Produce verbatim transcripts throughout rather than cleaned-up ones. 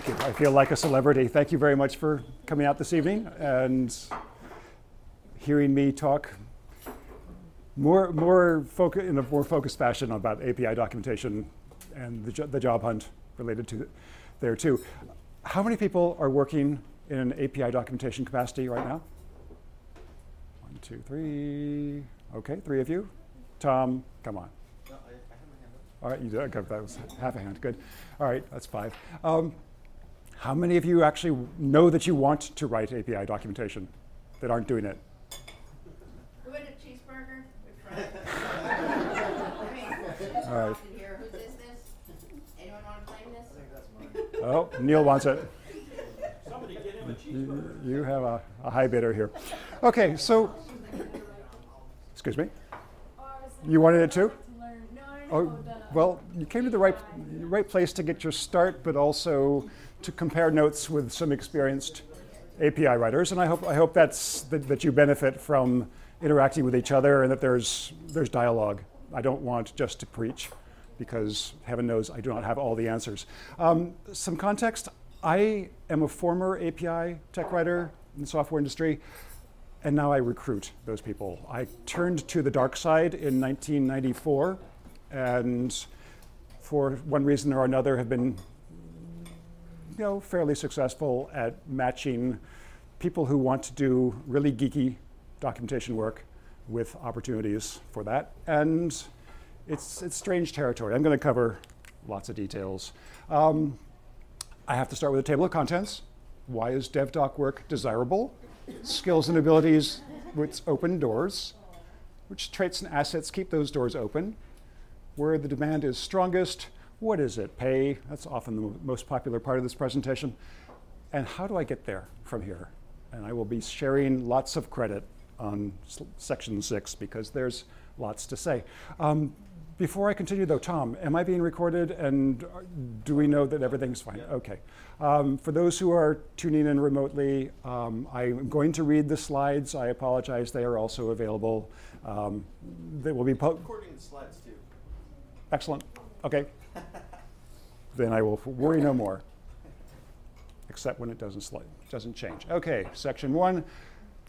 Thank you. I feel like a celebrity. Thank you very much for coming out this evening and hearing me talk more, more focus in a more focused fashion about A P I documentation and the, jo the job hunt related to there too. How many people are working in an A P I documentation capacity right now? One, two, three. Okay, three of you. Tom, come on. No, I, I have my hand up. All right, you did. Okay, that was half a hand. Good. All right, that's five. Um, how many of you actually know that you want to write A P I documentation that aren't doing it? Who had a cheeseburger? We tried. I mean, just all right. Here. Who does this? Anyone want to claim this? I think that's mine. Oh, Neil wants it. Somebody get him a cheeseburger. You, you have a, a high bidder here. Okay, so excuse me. You wanted it too? Oh, well, you came to the right right place to get your start, but also to compare notes with some experienced A P I writers. And I hope I hope that's that, that you benefit from interacting with each other and that there's there's dialogue. I don't want just to preach, because heaven knows I do not have all the answers. Um, some context: I am a former A P I tech writer in the software industry. And now I recruit those people. I turned to the dark side in nineteen ninety-four, and for one reason or another have been, you know, fairly successful at matching people who want to do really geeky documentation work with opportunities for that. And it's, it's strange territory. I'm going to cover lots of details. Um, I have to start with a table of contents. Why is DevDoc work desirable? Skills and abilities which open doors, which traits and assets keep those doors open, where the demand is strongest, what is it, pay? That's often the most popular part of this presentation. And how do I get there from here? And I will be sharing lots of credit on section six because there's lots to say. Um, before I continue though, Tom, am I being recorded and do we know that everything's fine? Yeah. Okay. Um, for those who are tuning in remotely, um, I'm going to read the slides. I apologize, they are also available. Um, they will be public. Recording the slides too. Excellent, okay. Then I will worry no more, except when it doesn't slide, doesn't change. Okay, section one.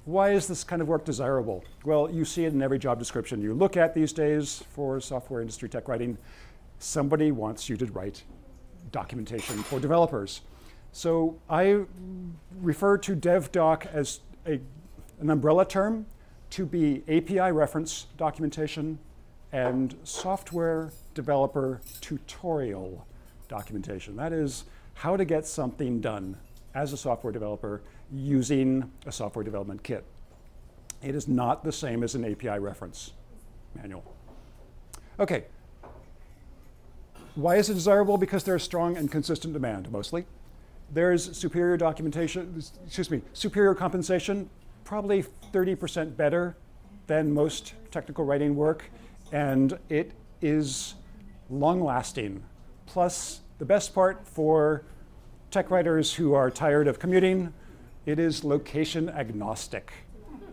Why is this kind of work desirable? Well, you see it in every job description you look at these days for software industry tech writing. Somebody wants you to write documentation for developers. So I refer to DevDoc as a, an umbrella term to be A P I reference documentation and software developer tutorial documentation. That is how to get something done as a software developer using a software development kit. It is not the same as an A P I reference manual. Okay. Why is it desirable? Because there's strong and consistent demand, mostly. There's superior documentation, excuse me, superior compensation, probably thirty percent better than most technical writing work, and it is long-lasting. Plus, the best part for tech writers who are tired of commuting, it is location agnostic,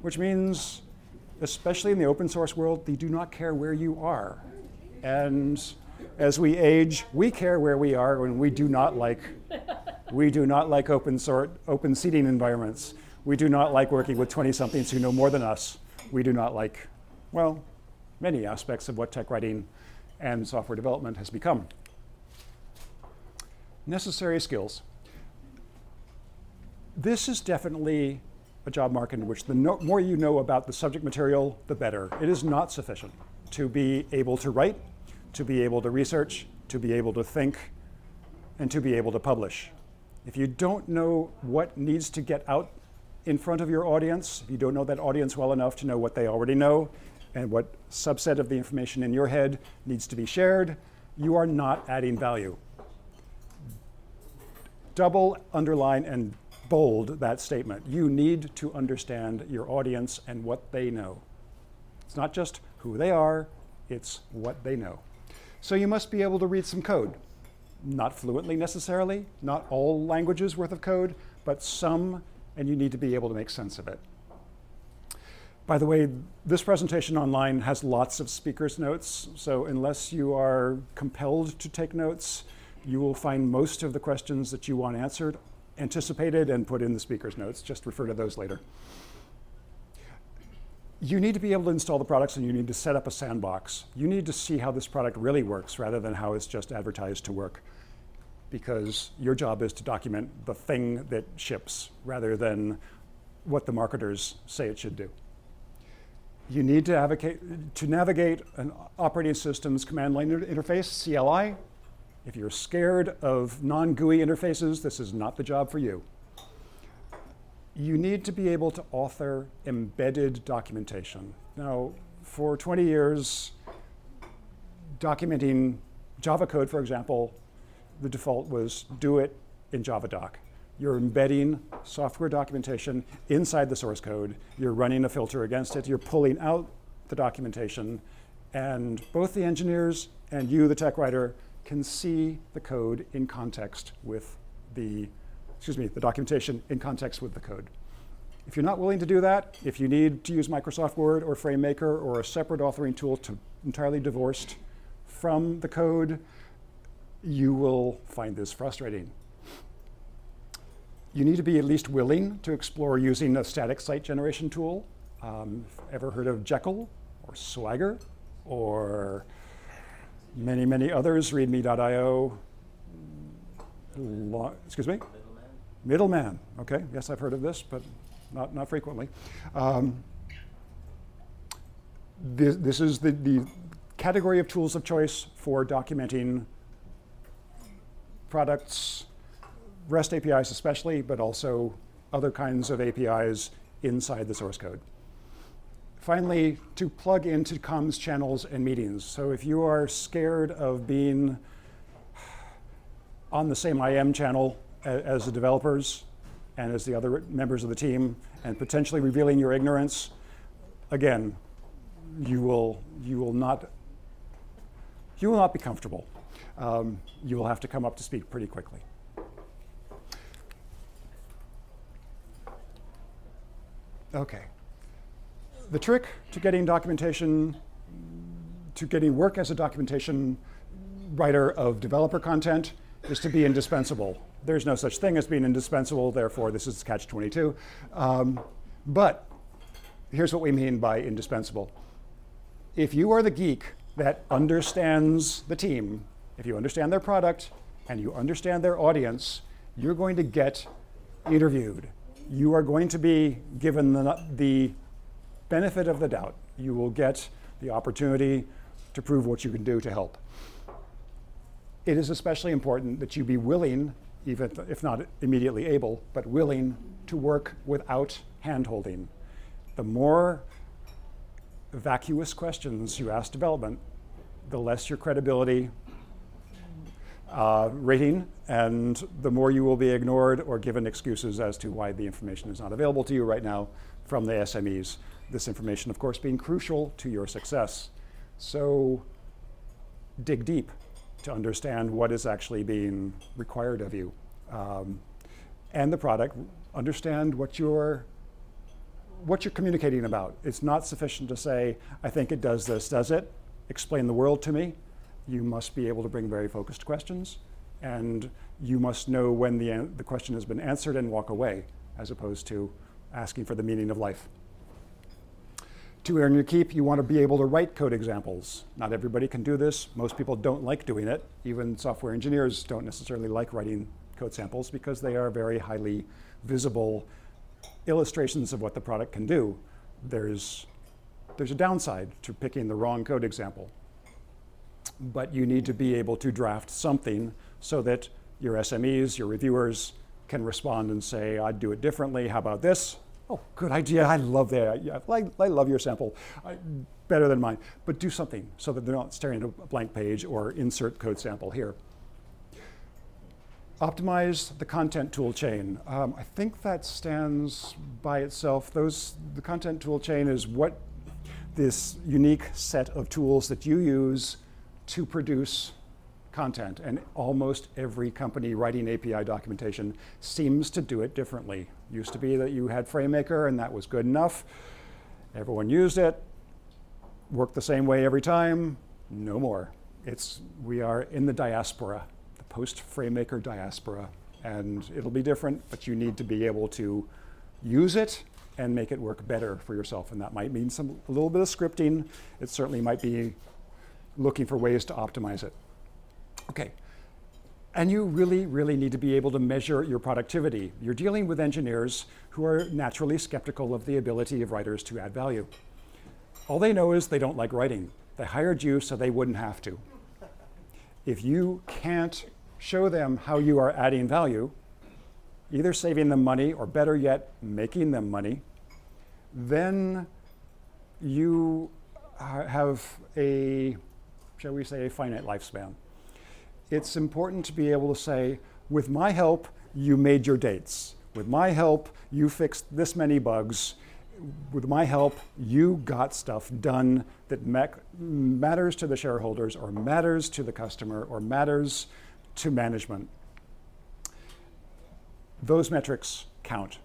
which means, especially in the open source world, they do not care where you are. And as we age, we care where we are, and we do not like we do not like open sort open seating environments. We do not like working with twenty-somethings who know more than us. We do not like, well, many aspects of what tech writing and software development has become. Necessary skills. This is definitely a job market in which the no more you know about the subject material, the better. It is not sufficient to be able to write, to be able to research, to be able to think, and to be able to publish. If you don't know what needs to get out in front of your audience, if you don't know that audience well enough to know what they already know and what subset of the information in your head needs to be shared, you are not adding value. Double, underline, and bold that statement. You need to understand your audience and what they know. It's not just who they are, it's what they know. So you must be able to read some code. Not fluently necessarily, not all languages worth of code, but some, and you need to be able to make sense of it. By the way, this presentation online has lots of speaker's notes, so unless you are compelled to take notes, you will find most of the questions that you want answered, anticipated, and put in the speaker's notes. Just refer to those later. You need to be able to install the products, and you need to set up a sandbox. You need to see how this product really works rather than how it's just advertised to work, because your job is to document the thing that ships rather than what the marketers say it should do. You need to advocate, to navigate an operating system's command line interface, C L I. If you're scared of non-G U I interfaces, this is not the job for you. You need to be able to author embedded documentation. Now, for twenty years, documenting Java code, for example, the default was do it in Javadoc. You're embedding software documentation inside the source code. You're running a filter against it. You're pulling out the documentation. And both the engineers and you, the tech writer, can see the code in context with the, excuse me, the documentation in context with the code. If you're not willing to do that, if you need to use Microsoft Word or FrameMaker or a separate authoring tool to entirely divorced from the code, you will find this frustrating. You need to be at least willing to explore using a static site generation tool. Um, ever heard of Jekyll or Swagger or many, many others, readme dot i o, lo- excuse me? Middleman. Middleman, okay, yes, I've heard of this, but not, not frequently. Um, this, this is the, the category of tools of choice for documenting products, REST A P Is especially, but also other kinds of A P Is inside the source code. Finally, to plug into comms channels and meetings. So if you are scared of being on the same I M channel as the developers and as the other members of the team and potentially revealing your ignorance, again, you will, you will, not, you will not be comfortable. Um, you will have to come up to speed pretty quickly. Okay. The trick to getting documentation, to getting work as a documentation writer of developer content is to be indispensable. There's no such thing as being indispensable, therefore this is catch twenty-two. Um, but here's what we mean by indispensable. If you are the geek that understands the team, if you understand their product and you understand their audience, you're going to get interviewed. You are going to be given the, the benefit of the doubt. You will get the opportunity to prove what you can do to help. It is especially important that you be willing, even if not immediately able, but willing to work without hand-holding. The more vacuous questions you ask development, the less your credibility Uh, rating, and the more you will be ignored or given excuses as to why the information is not available to you right now from the S M Es. This information, of course, being crucial to your success. So dig deep to understand what is actually being required of you. Um, and the product, understand what you're, what you're communicating about. It's not sufficient to say, I think it does this, does it? Explain the world to me. You must be able to bring very focused questions, and you must know when the, an- the question has been answered and walk away, as opposed to asking for the meaning of life. To earn your keep, you want to be able to write code examples. Not everybody can do this. Most people don't like doing it. Even software engineers don't necessarily like writing code samples because they are very highly visible illustrations of what the product can do. There's, there's a downside to picking the wrong code example. But you need to be able to draft something so that your S M Es, your reviewers, can respond and say, I'd do it differently, how about this? Oh, good idea, I love that, I, I love your sample, I, better than mine. But do something so that they're not staring at a blank page or insert code sample here. Optimize the content tool chain. Um, I think that stands by itself. Those, the content tool chain is what this unique set of tools that you use to produce content, and almost every company writing A P I documentation seems to do it differently. Used to be that you had FrameMaker and that was good enough. Everyone used it, worked the same way every time, no more. It's, we are in the diaspora. The post-FrameMaker diaspora, and it'll be different, but you need to be able to use it and make it work better for yourself, and that might mean some a little bit of scripting. It certainly might be looking for ways to optimize it. Okay, and you really, really need to be able to measure your productivity. You're dealing with engineers who are naturally skeptical of the ability of writers to add value. All they know is they don't like writing. They hired you so they wouldn't have to. If you can't show them how you are adding value, either saving them money or better yet, making them money, then you have a, shall we say, a finite lifespan. It's important to be able to say, with my help, you made your dates. With my help, you fixed this many bugs. With my help, you got stuff done that mac- matters to the shareholders or matters to the customer or matters to management. Those metrics count.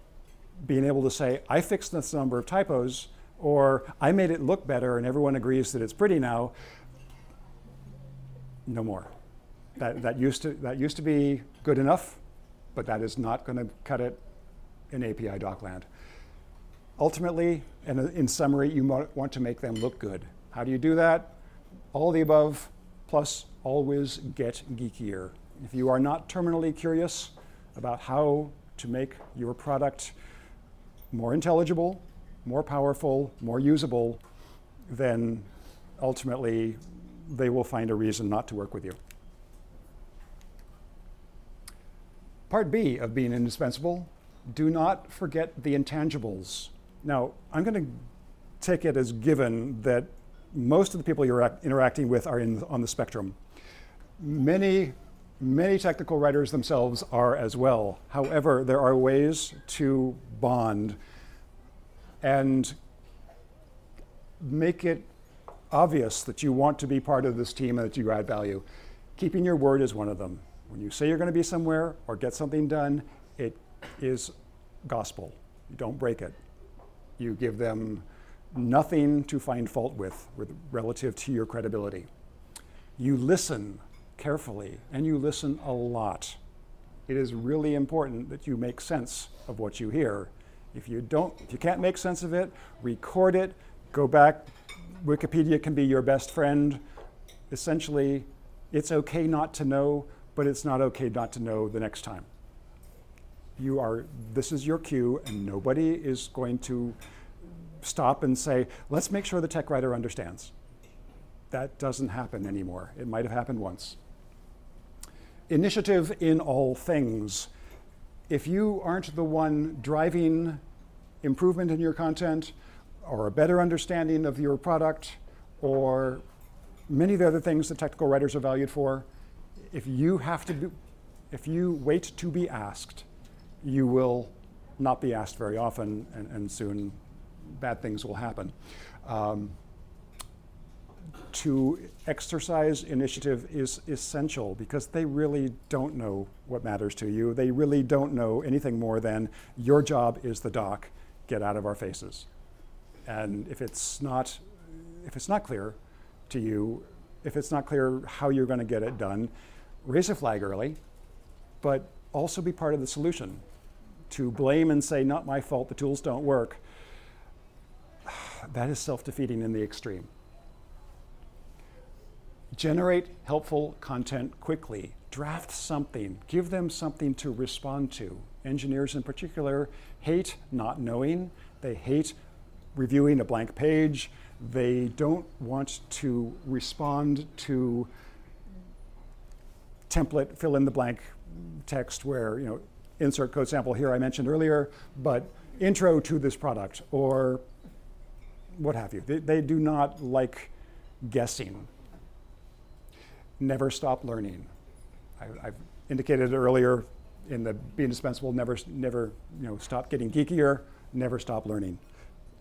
Being able to say, I fixed this number of typos, or I made it look better and everyone agrees that it's pretty now, no more. That, that, used to, that used to be good enough, but that is not gonna cut it in A P I doc land. Ultimately, and in summary, you want to make them look good. How do you do that? All the above, plus always get geekier. If you are not terminally curious about how to make your product more intelligible, more powerful, more usable, then ultimately they will find a reason not to work with you. Part B of being indispensable, do not forget the intangibles. Now, I'm going to take it as given that most of the people you're act- interacting with are in, on the spectrum. Many, many technical writers themselves are as well. However, there are ways to bond and make it obvious that you want to be part of this team and that you add value. Keeping your word is one of them. When you say you're going to be somewhere or get something done, it is gospel. You don't break it. You give them nothing to find fault with, with relative to your credibility. You listen carefully, and you listen a lot. It is really important that you make sense of what you hear. If you don't, if you can't make sense of it, record it, go back. Wikipedia can be your best friend. Essentially, it's okay not to know, but it's not okay not to know the next time. You are, this is your cue, and nobody is going to stop and say, let's make sure the tech writer understands. That doesn't happen anymore. It might have happened once. Initiative in all things. If you aren't the one driving improvement in your content, or a better understanding of your product, or many of the other things that technical writers are valued for, if you have to do, if you wait to be asked, you will not be asked very often, and, and soon bad things will happen. Um, to exercise initiative is essential because they really don't know what matters to you. They really don't know anything more than your job is the doc, get out of our faces. And if it's not, if it's not clear to you, if it's not clear how you're going to get it done, raise a flag early, but also be part of the solution. To blame and say, not my fault, the tools don't work, that is self-defeating in the extreme. Generate helpful content quickly. Draft something. Give them something to respond to. Engineers in particular hate not knowing. They hate reviewing a blank page. They don't want to respond to template, fill in the blank text where, you know, insert code sample here I mentioned earlier, but intro to this product or what have you. They, they do not like guessing. Never stop learning. I, I've indicated earlier in the be indispensable, never, never, you know, stop getting geekier, never stop learning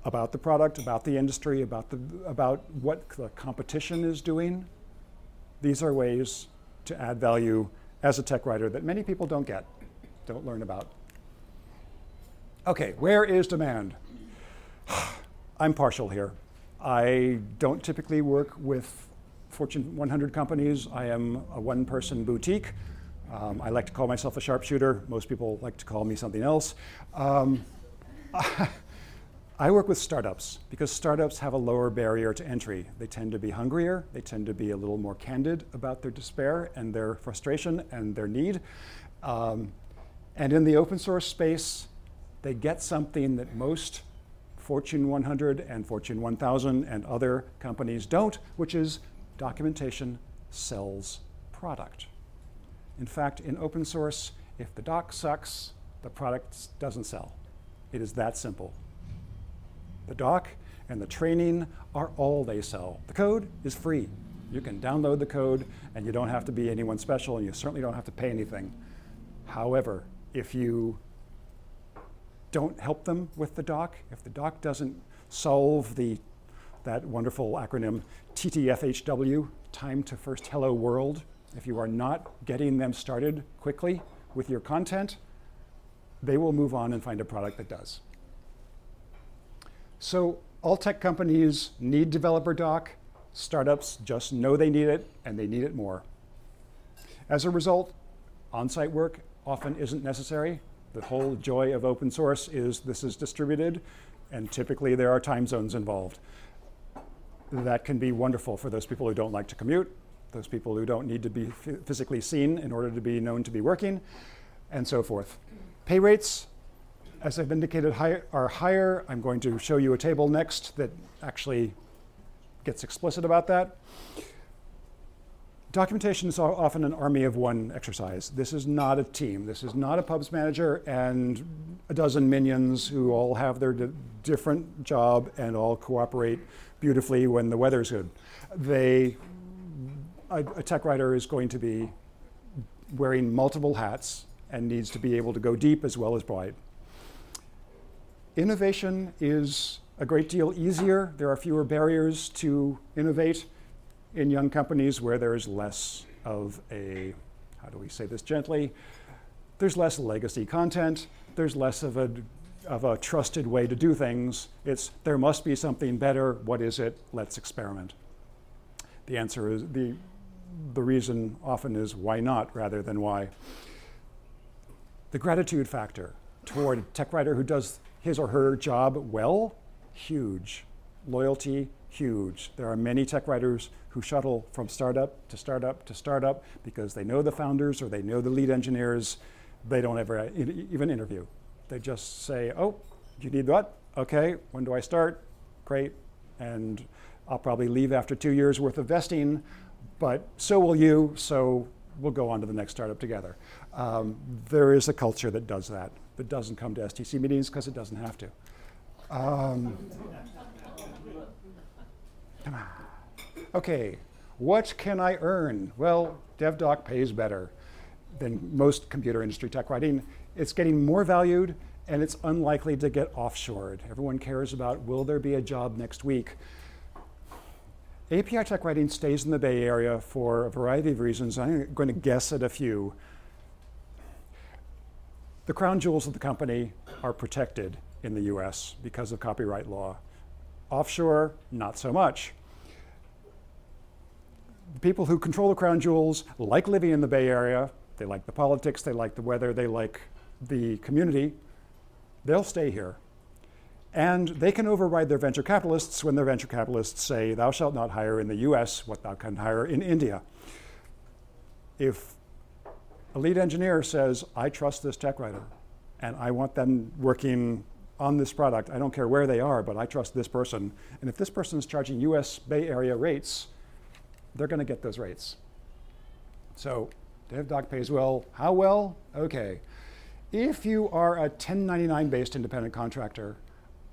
about the product, about the industry, about the about what the competition is doing. These are ways to add value as a tech writer that many people don't get, don't learn about. Okay, where is demand? I'm partial here. I don't typically work with Fortune one hundred companies. I am a one-person boutique. Um, I like to call myself a sharpshooter. Most people like to call me something else. Um, I work with startups because startups have a lower barrier to entry. They tend to be hungrier. They tend to be a little more candid about their despair and their frustration and their need. Um, and in the open source space, they get something that most Fortune one hundred and Fortune one thousand and other companies don't, which is documentation sells product. In fact, in open source, if the doc sucks, the product doesn't sell. It is that simple. The doc and the training are all they sell. The code is free. You can download the code, and you don't have to be anyone special, and you certainly don't have to pay anything. However, if you don't help them with the doc, if the doc doesn't solve the that wonderful acronym T T F H W, time to first hello world, if you are not getting them started quickly with your content, they will move on and find a product that does. So all tech companies need developer doc. Startups just know they need it, and they need it more. As a result, on-site work often isn't necessary. The whole joy of open source is this is distributed, and typically there are time zones involved. That can be wonderful for those people who don't like to commute, those people who don't need to be physically seen in order to be known to be working, and so forth. Pay rates, as I've indicated, high, are higher. I'm going to show you a table next that actually gets explicit about that. Documentation is often an army of one exercise. This is not a team. This is not a pubs manager and a dozen minions who all have their d- different job and all cooperate beautifully when the weather's good. They, a, a tech writer is going to be wearing multiple hats and needs to be able to go deep as well as wide. Innovation is a great deal easier. There are fewer barriers to innovate in young companies where there is less of a, how do we say this gently, there's less legacy content, there's less of a of a trusted way to do things. It's, there must be something better, what is it, let's experiment. The answer is, the, the reason often is why not rather than why. The gratitude factor toward a tech writer who does his or her job well, huge. Loyalty, huge. There are many tech writers who shuttle from startup to startup to startup because they know the founders or they know the lead engineers. They don't ever even interview. They just say, oh, you need what? Okay, when do I start? Great. And I'll probably leave after two years worth of vesting, but so will you, so we'll go on to the next startup together. Um, there is a culture that does that, that doesn't come to S T C meetings because it doesn't have to. Um, Come on. Okay, what can I earn? Well, DevDoc pays better than most computer industry tech writing. It's getting more valued, and it's unlikely to get offshored. Everyone cares about, will there be a job next week? A P I tech writing stays in the Bay Area for a variety of reasons. I'm going to guess at a few. The crown jewels of the company are protected in the U S because of copyright law. Offshore, not so much. The people who control the crown jewels like living in the Bay Area. They like the politics, they like the weather, they like the community. They'll stay here. And they can override their venture capitalists when their venture capitalists say, thou shalt not hire in the U S what thou canst hire in India. If a lead engineer says, I trust this tech writer, and I want them working on this product, I don't care where they are, but I trust this person. And if this person is charging U S Bay Area rates, they're going to get those rates. So DevDoc pays well. How well? Okay. If you are a ten ninety-nine-based independent contractor,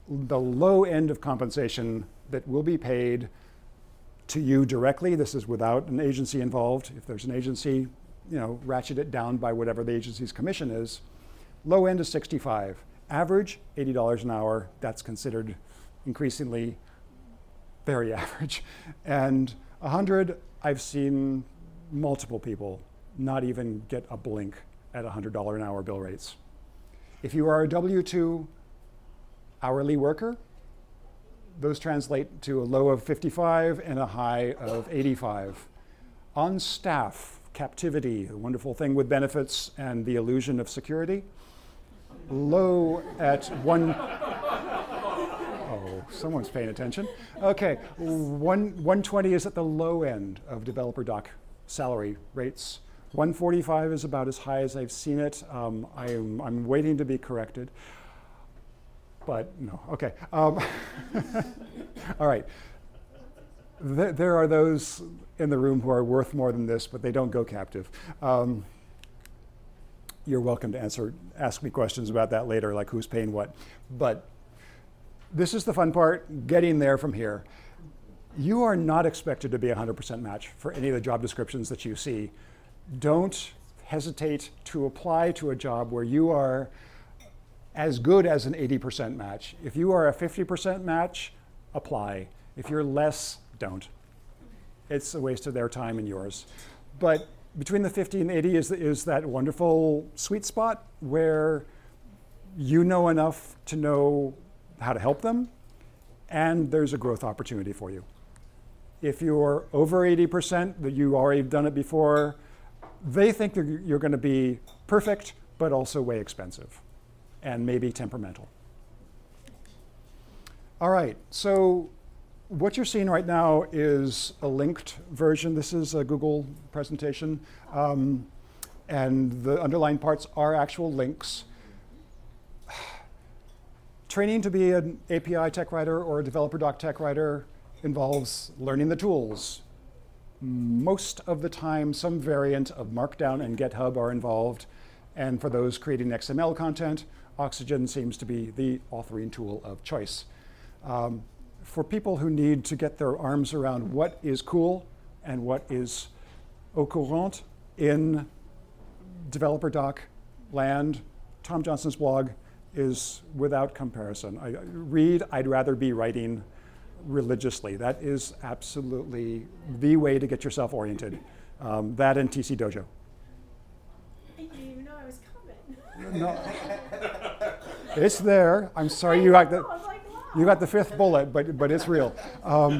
the low end of compensation that will be paid to you directly, this is without an agency involved. If there's an agency, you know, ratchet it down by whatever the agency's commission is. Low end is sixty-five. Average, eighty dollars an hour. That's considered increasingly very average. And one hundred, I've seen multiple people not even get a blink at one hundred dollars an hour bill rates. If you are a W two hourly worker, those translate to a low of fifty-five and a high of eighty-five. On staff, captivity, a wonderful thing with benefits and the illusion of security. Low at one, oh, someone's paying attention. Okay, one, one twenty is at the low end of developer doc salary rates. one forty-five is about as high as I've seen it. Um, I'm, I'm waiting to be corrected, but no, okay. Um, all right, Th- there are those in the room who are worth more than this, but they don't go captive. Um, You're welcome to answer, ask me questions about that later, like who's paying what. But this is the fun part, getting there from here. You are not expected to be a one hundred percent match for any of the job descriptions that you see. Don't hesitate to apply to a job where you are as good as an eighty percent match. If you are a fifty percent match, apply. If you're less, don't. It's a waste of their time and yours. But between the fifty and eighty is, is that wonderful sweet spot where you know enough to know how to help them, and there's a growth opportunity for you. If you're over eighty percent, that you already done it before, they think that you're going to be perfect, but also way expensive, and maybe temperamental. All right, so what you're seeing right now is a linked version. This is a Google presentation, um, and the underlying parts are actual links. Training to be an A P I tech writer or a developer doc tech writer involves learning the tools. Most of the time, some variant of Markdown and GitHub are involved, and for those creating X M L content, Doxygen seems to be the authoring tool of choice. Um, For people who need to get their arms around what is cool and what is au courant in developer doc land, Tom Johnson's blog is without comparison. I read I'd Rather Be Writing religiously. That is absolutely the way to get yourself oriented. Um, that and T C Dojo. I didn't even know I was coming. No. It's there. I'm sorry you like that. You got the fifth bullet, but but it's real. Um,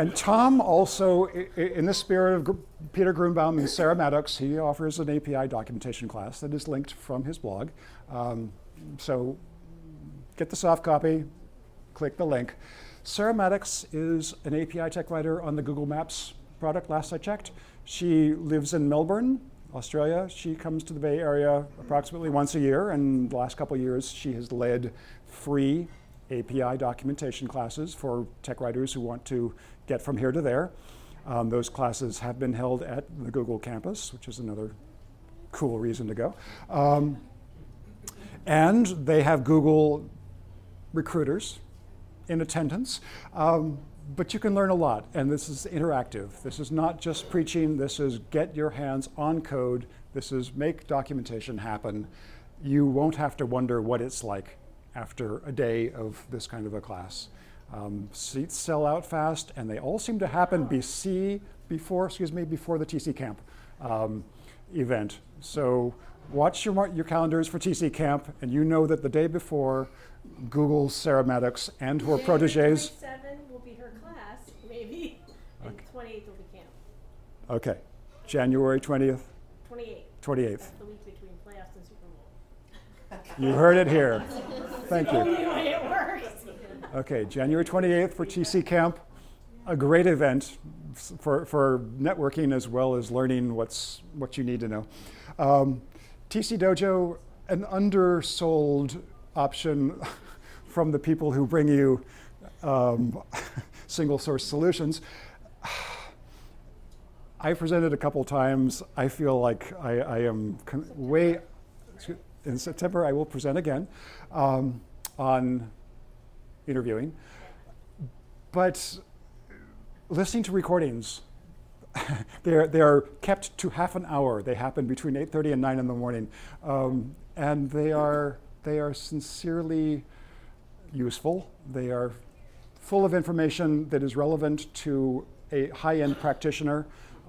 and Tom also, in the spirit of Peter Gruenbaum and Sarah Maddox, he offers an A P I documentation class that is linked from his blog. Um, so get the soft copy, click the link. Sarah Maddox is an A P I tech writer on the Google Maps product, last I checked. She lives in Melbourne, Australia. She comes to the Bay Area approximately once a year, and the last couple of years she has led free A P I documentation classes for tech writers who want to get from here to there. Um, those classes have been held at the Google campus, which is another cool reason to go. Um, and they have Google recruiters in attendance. Um, but you can learn a lot, and this is interactive. This is not just preaching. This is get your hands on code. This is make documentation happen. You won't have to wonder what it's like after a day of this kind of a class. Um, seats sell out fast, and they all seem to happen BC before, excuse me, before the T C Camp um, event. So watch your, your calendars for T C Camp, and you know that the day before, Google's Sarah Maddox and her proteges. twenty-seven will be her class, maybe, and okay. twenty-eighth will be camp. Okay, January twentieth? twenty-eighth. twenty-eighth. That's the week between playoffs and Super Bowl. You heard it here. Thank you. It works. Okay, January twenty-eighth for T C Camp. A great event for, for networking as well as learning what's what you need to know. Um, T C Dojo, an undersold option from the people who bring you um, single source solutions. I presented a couple times. I feel like I, I am con- way, in September I will present again um, on interviewing. But listening to recordings, they're, they're kept to half an hour. They happen between eight thirty and nine in the morning. Um, and they are They are sincerely useful. They are full of information that is relevant to a high-end practitioner.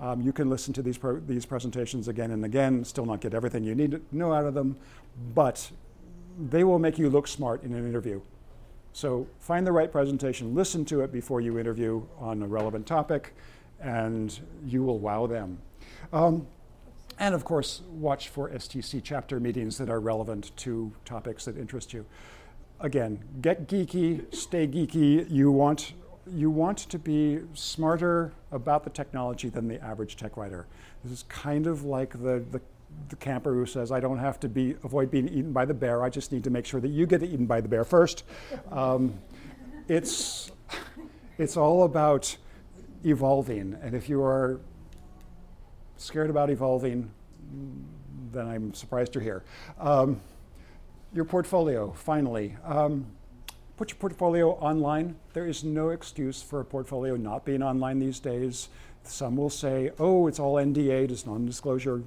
Um, you can listen to these pro- these presentations again and again, still not get everything you need to know out of them, but they will make you look smart in an interview. So find the right presentation, listen to it before you interview on a relevant topic, and you will wow them. Um, and of course, watch for S T C chapter meetings that are relevant to topics that interest you. Again, get geeky, stay geeky. You want, you want to be smarter about the technology than the average tech writer. This is kind of like the, the, the camper who says, I don't have to be avoid being eaten by the bear. I just need to make sure that you get eaten by the bear first. Um, it's, it's all about evolving. And if you are scared about evolving, then I'm surprised you're here. Um, Your portfolio, finally. Um, put your portfolio online. There is no excuse for a portfolio not being online these days. Some will say, oh, it's all N D A, just non-disclosure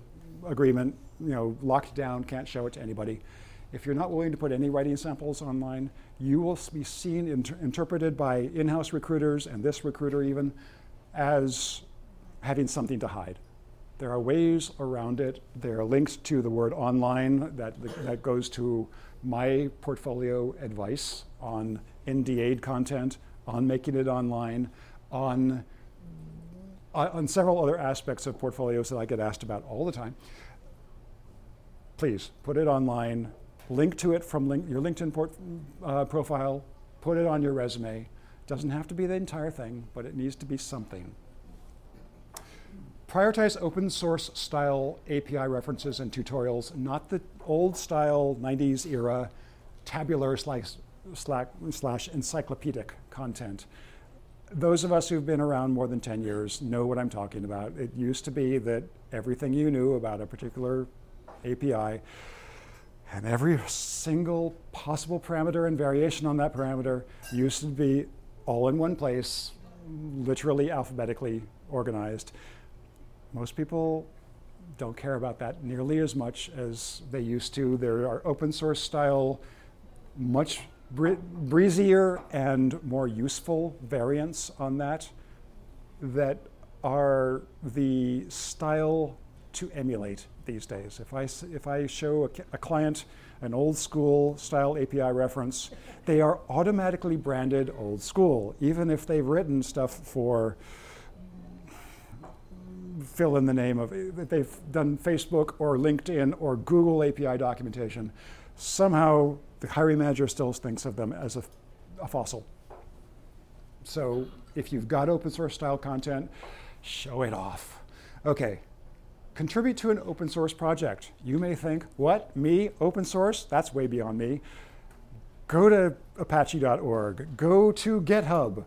agreement, you know, locked down, can't show it to anybody. If you're not willing to put any writing samples online, you will be seen, inter- interpreted by in-house recruiters and this recruiter even as having something to hide. There are ways around it. There are links to the word online that, that goes to my portfolio advice on N D A content, on making it online, on, on several other aspects of portfolios that I get asked about all the time. Please, put it online. Link to it from link, your LinkedIn port, uh, profile. Put it on your resume. Doesn't have to be the entire thing, but it needs to be something. Prioritize open source style A P I references and tutorials, not the old style nineties era tabular slash, slash, slash encyclopedic content. Those of us who've been around more than ten years know what I'm talking about. It used to be that everything you knew about a particular A P I and every single possible parameter and variation on that parameter used to be all in one place, literally alphabetically organized. Most people don't care about that nearly as much as they used to. There are open source style, much bree- breezier and more useful variants on that that are the style to emulate these days. If I, if I show a, a client an old school style A P I reference, they are automatically branded old school, even if they've written stuff for fill in the name of, they've done Facebook or LinkedIn or Google A P I documentation. Somehow the hiring manager still thinks of them as a, a fossil. So if you've got open source style content, show it off. Okay, contribute to an open source project. You may think, what, me, open source? That's way beyond me. Go to apache dot org, go to GitHub,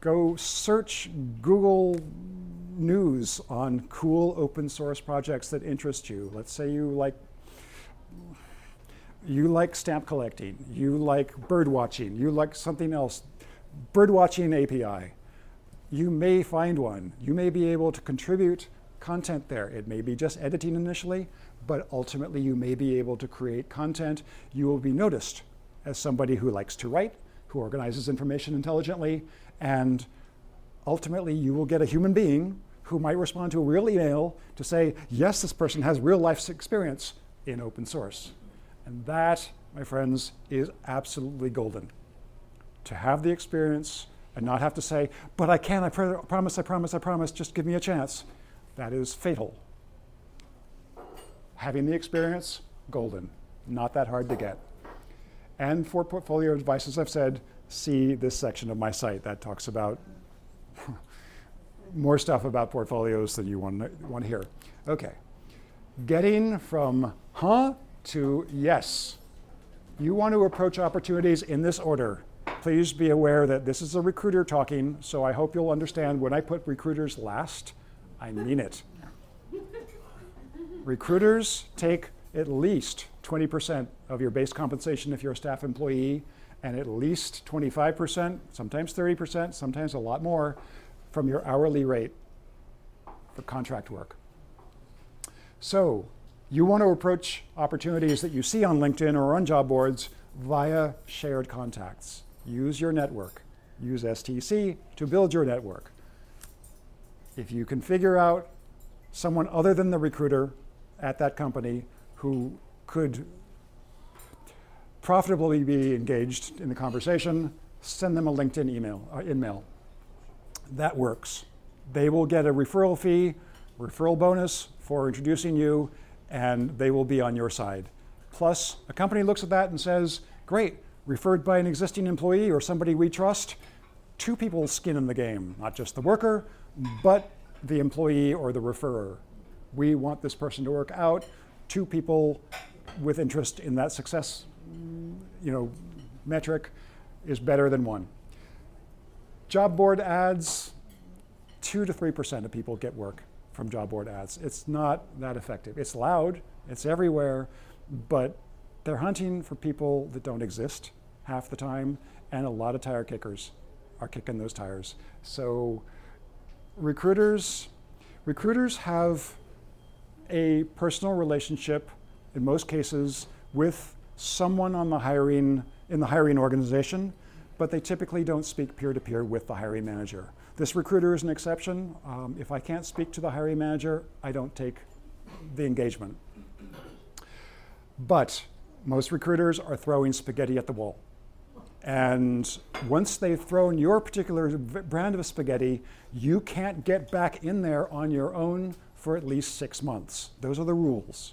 go search Google News on cool open source projects that interest you. Let's say you like you like stamp collecting, you like bird watching, you like something else. Bird watching A P I. You may find one. You may be able to contribute content there. It may be just editing initially, but ultimately you may be able to create content. You will be noticed as somebody who likes to write, who organizes information intelligently, and ultimately you will get a human being who might respond to a real email to say, yes, this person has real life experience in open source. And that, my friends, is absolutely golden. To have the experience and not have to say, but I can, I pr- promise, I promise, I promise, just give me a chance. That is fatal. Having the experience, golden. Not that hard to get. And for portfolio advice, as I've said, see this section of my site that talks about more stuff about portfolios than you want to, want to hear. Okay, getting from huh to yes. You want to approach opportunities in this order. Please be aware that this is a recruiter talking, so I hope you'll understand when I put recruiters last, I mean it. Recruiters take at least twenty percent of your base compensation if you're a staff employee, and at least twenty-five percent, sometimes thirty percent, sometimes a lot more, from your hourly rate for contract work. So you want to approach opportunities that you see on LinkedIn or on job boards via shared contacts. Use your network. Use S T C to build your network. If you can figure out someone other than the recruiter at that company who could profitably be engaged in the conversation, send them a LinkedIn email, uh, in mail. that works. They will get a referral fee, referral bonus for introducing you, and they will be on your side. Plus, a company looks at that and says, great, referred by an existing employee or somebody we trust, two people's skin in the game, not just the worker, but the employee or the referrer. We want this person to work out, two people with interest in that success you know, metric is better than one. Job board ads, two to three percent of people get work from job board ads. It's not that effective. It's loud, it's everywhere, but they're hunting for people that don't exist half the time, and a lot of tire kickers are kicking those tires. So recruiters, recruiters have a personal relationship in most cases with someone on the hiring, in the hiring organization, but they typically don't speak peer-to-peer with the hiring manager. This recruiter is an exception. Um, if I can't speak to the hiring manager, I don't take the engagement. But most recruiters are throwing spaghetti at the wall. And once they've thrown your particular brand of spaghetti, you can't get back in there on your own for at least six months. Those are the rules.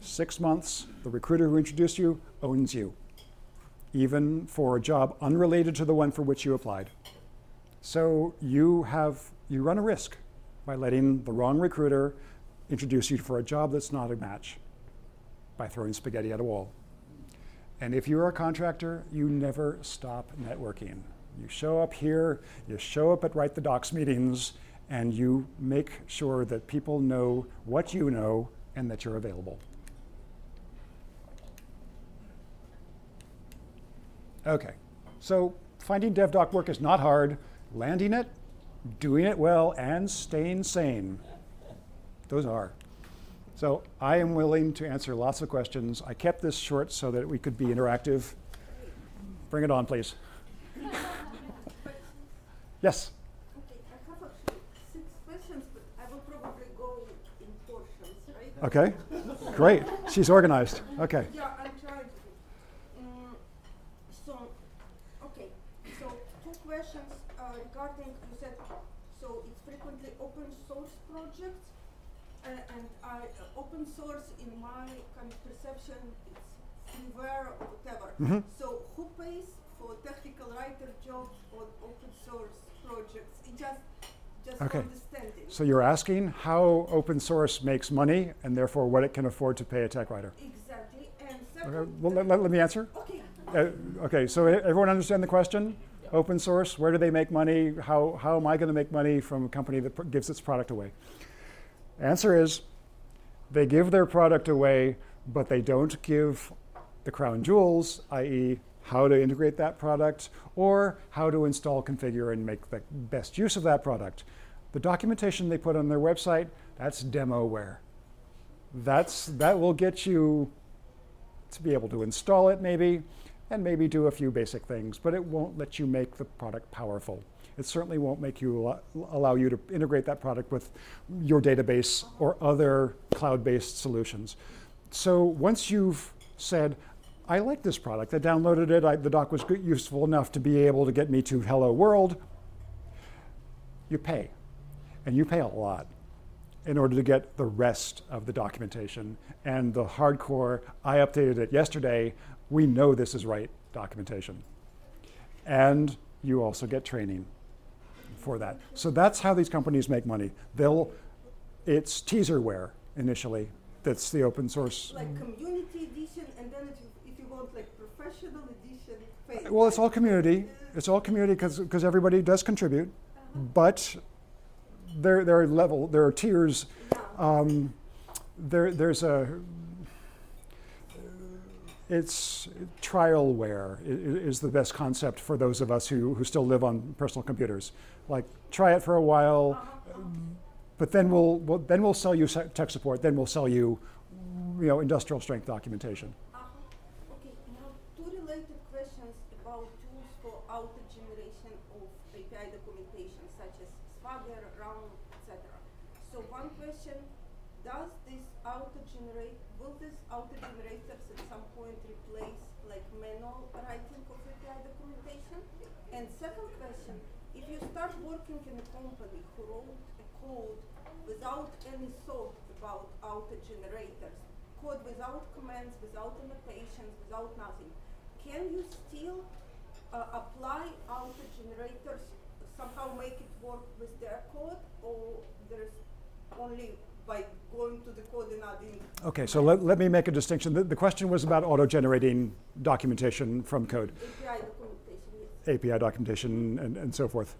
Six months, the recruiter who introduced you owns you, even for a job unrelated to the one for which you applied. So you have, you run a risk by letting the wrong recruiter introduce you for a job that's not a match by throwing spaghetti at a wall. And if you're a contractor, you never stop networking. You show up here, you show up at Write the Docs meetings, and you make sure that people know what you know and that you're available. Okay, so finding DevDoc work is not hard. Landing it, doing it well, and staying sane. Those are. So I am willing to answer lots of questions. I kept this short so that we could be interactive. Bring it on, please. Yes? Okay, I have actually six questions, but I will probably go in portions, right? Okay, great. She's organized. Okay. Yeah, I'm trying to. Um, so, okay, so two questions. Regarding, you said, so it's frequently open source projects, uh, and I, uh, open source in my kind of perception, it's freeware or whatever. Mm-hmm. So who pays for technical writer jobs on open source projects? It just, just okay. Understanding. So you're asking how open source makes money, and therefore what it can afford to pay a tech writer. Exactly. And second, okay. Well, let, let, let me answer. Okay. Uh, okay, so everyone understand the question? Open source, where do they make money? How, how am I going to make money from a company that pr- gives its product away? Answer is, they give their product away, but they don't give the crown jewels, that is how to integrate that product or how to install, configure, and make the best use of that product. The documentation they put on their website, that's demoware. That's, that will get you to be able to install it maybe, and maybe do a few basic things, but it won't let you make the product powerful. It certainly won't make you allow you to integrate that product with your database or other cloud-based solutions. So once you've said, I like this product, I downloaded it, I, the doc was good, useful enough to be able to get me to hello world, you pay, and you pay a lot in order to get the rest of the documentation and the hardcore, I updated it yesterday, we know this is right documentation. And you also get training for that. So that's how these companies make money. They'll, it's teaserware initially, that's the open source. Like community edition, and then if you want like professional edition. Phase. Well, it's all community. It's all community because everybody does contribute, uh-huh. But there, there are level, there are tiers. Yeah. Um, there, there's a, It's trialware is the best concept for those of us who, who still live on personal computers. Like try it for a while, but then we'll, we'll then we'll sell you tech support. Then we'll sell you, you know, industrial strength documentation. Uh, okay, now two related questions about tools for auto generation of A P I documentation, such as Swagger, RAM, et cetera. So one question: does this auto generate? Will this auto generators at some point replace like manual writing of A P I documentation? And second question, if you start working in a company who wrote a code without any thought about outer generators, code without commands, without annotations, without nothing, can you still uh, apply outer generators, somehow make it work with their code, or there's only by going to the code and adding? Okay, so let, let me make a distinction. The, the question was about auto-generating documentation from code. A P I documentation, yes. A P I documentation and, and so forth.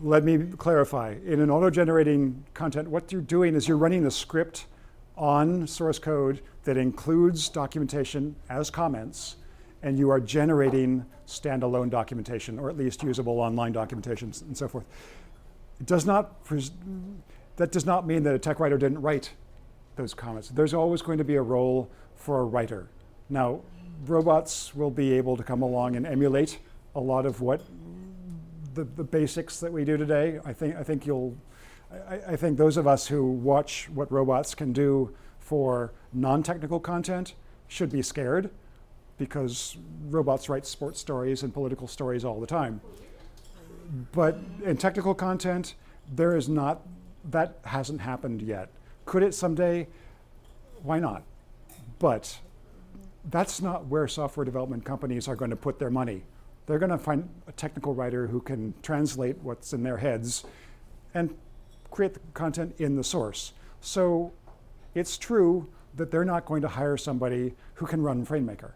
Let me clarify. In an auto-generating content, what you're doing is you're running the script on source code that includes documentation as comments, and you are generating standalone documentation, or at least usable online documentation and so forth. It does not pres- That does not mean that a tech writer didn't write those comments. There's always going to be a role for a writer. Now, robots will be able to come along and emulate a lot of what the, the basics that we do today. I think I think you'll, I, I think those of us who watch what robots can do for non-technical content should be scared, because robots write sports stories and political stories all the time. But in technical content, there is not. That hasn't happened yet. Could it someday? Why not? But that's not where software development companies are going to put their money. They're going to find a technical writer who can translate what's in their heads and create the content in the source. So it's true that they're not going to hire somebody who can run FrameMaker.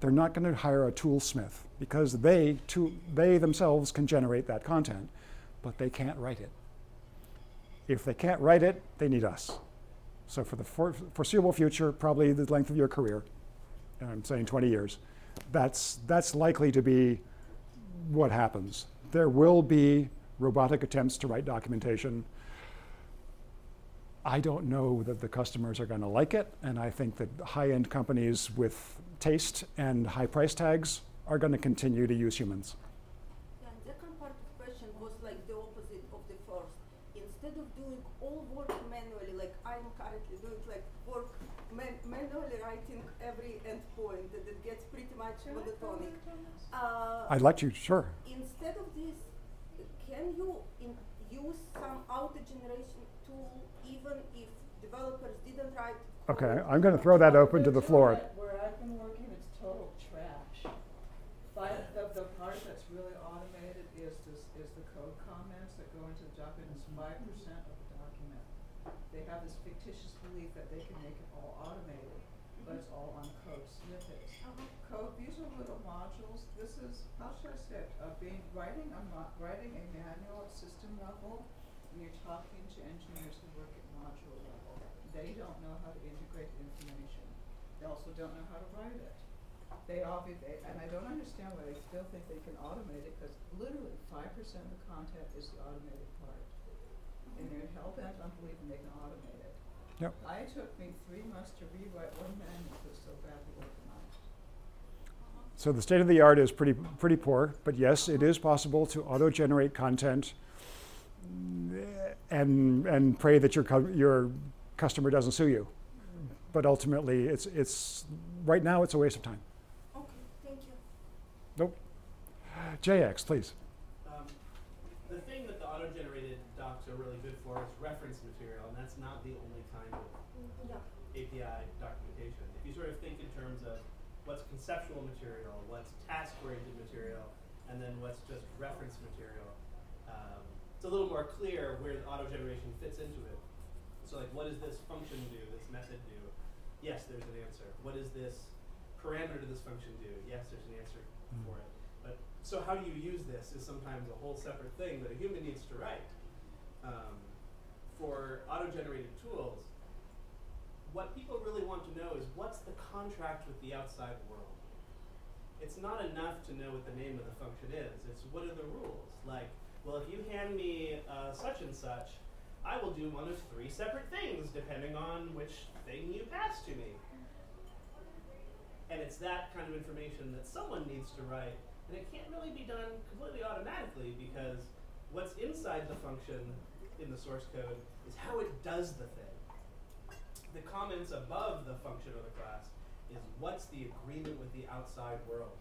They're not going to hire a toolsmith, because they, tool, they themselves can generate that content, but they can't write it. If they can't write it, they need us. So for the for- foreseeable future, probably the length of your career, and I'm saying twenty years, that's that's likely to be what happens. There will be robotic attempts to write documentation. I don't know that the customers are going to like it, and I think that high-end companies with taste and high price tags are going to continue to use humans. Uh, I'd like to, sure. Instead of this, can you in, use some auto-generation tool even if developers didn't write? Okay, I'm going to throw that open to the floor. Where I've been working, it's total trash. But the, the part that's really automated is this, is the code comments that go into the document. It's five percent of the document. They have this fictitious belief that they can make it all automated, but it's all on code snippets. Code, these are little modules. This is, how should I say it, uh, being, writing, a mo- writing a manual at system level, when you're talking to engineers who work at module level. They don't know how to integrate the information. They also don't know how to write it. They all be, they, and I don't understand why they still think they can automate it, because literally five percent of the content is the automated part. And they're hell-bent on believing they can automate it. Yep. I took me three months to rewrite one manual that was so badly organized. So the state of the art is pretty pretty poor, but yes, it is possible to auto-generate content and and pray that your cu- your customer doesn't sue you. But ultimately, it's it's right now it's a waste of time. Okay, thank you. Nope. J X, please. Um, the thing that the auto-generated docs are really good for is reference material, and that's not the only kind of no. A P I documentation. If you sort of think in terms of what's conceptual material, what's task-oriented material, and then what's just reference material. Um, it's a little more clear where the auto-generation fits into it. So like, what does this function do, this method do? Yes, there's an answer. What does this parameter to this function do? Yes, there's an answer mm-hmm. for it. But so how you use this is sometimes a whole separate thing that a human needs to write. Um, for auto-generated tools, what people really want to know is what's the contract with the outside world. It's not enough to know what the name of the function is. It's what are the rules? Like, well, if you hand me uh, such and such, I will do one of three separate things depending on which thing you pass to me. And it's that kind of information that someone needs to write, and it can't really be done completely automatically, because what's inside the function in the source code is how it does the thing. The comments above the function of the class is what's the agreement with the outside world.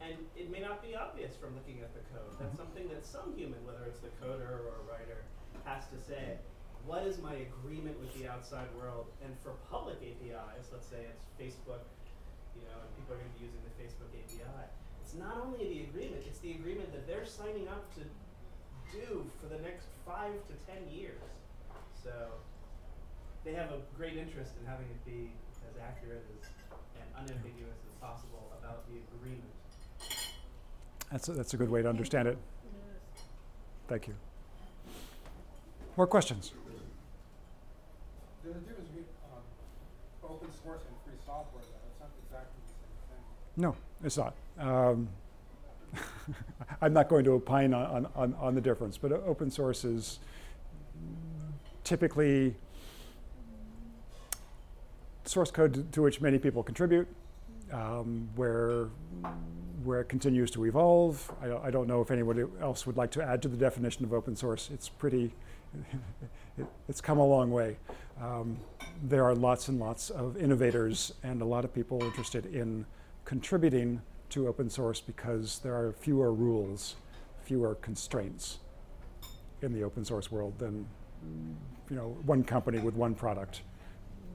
And it may not be obvious from looking at the code. That's something that some human, whether it's the coder or writer, has to say. What is my agreement with the outside world? And for public A P Is, let's say it's Facebook, you know, and people are going to be using the Facebook A P I. It's not only the agreement, it's the agreement that they're signing up to do for the next five to ten years. So they have a great interest in having it be as accurate as and unambiguous as possible about the agreement. That's a, that's a good way to understand it. Thank you. More questions? There's a difference between um, open source and free software, though. It's not exactly the same thing. No, it's not. Um, I'm not going to opine on, on, on the difference, but open source is typically source code to which many people contribute, um, where where it continues to evolve. I, I don't know if anybody else would like to add to the definition of open source. It's pretty, it, it's come a long way. Um, there are lots and lots of innovators and a lot of people interested in contributing to open source because there are fewer rules, fewer constraints in the open source world than, you know, one company with one product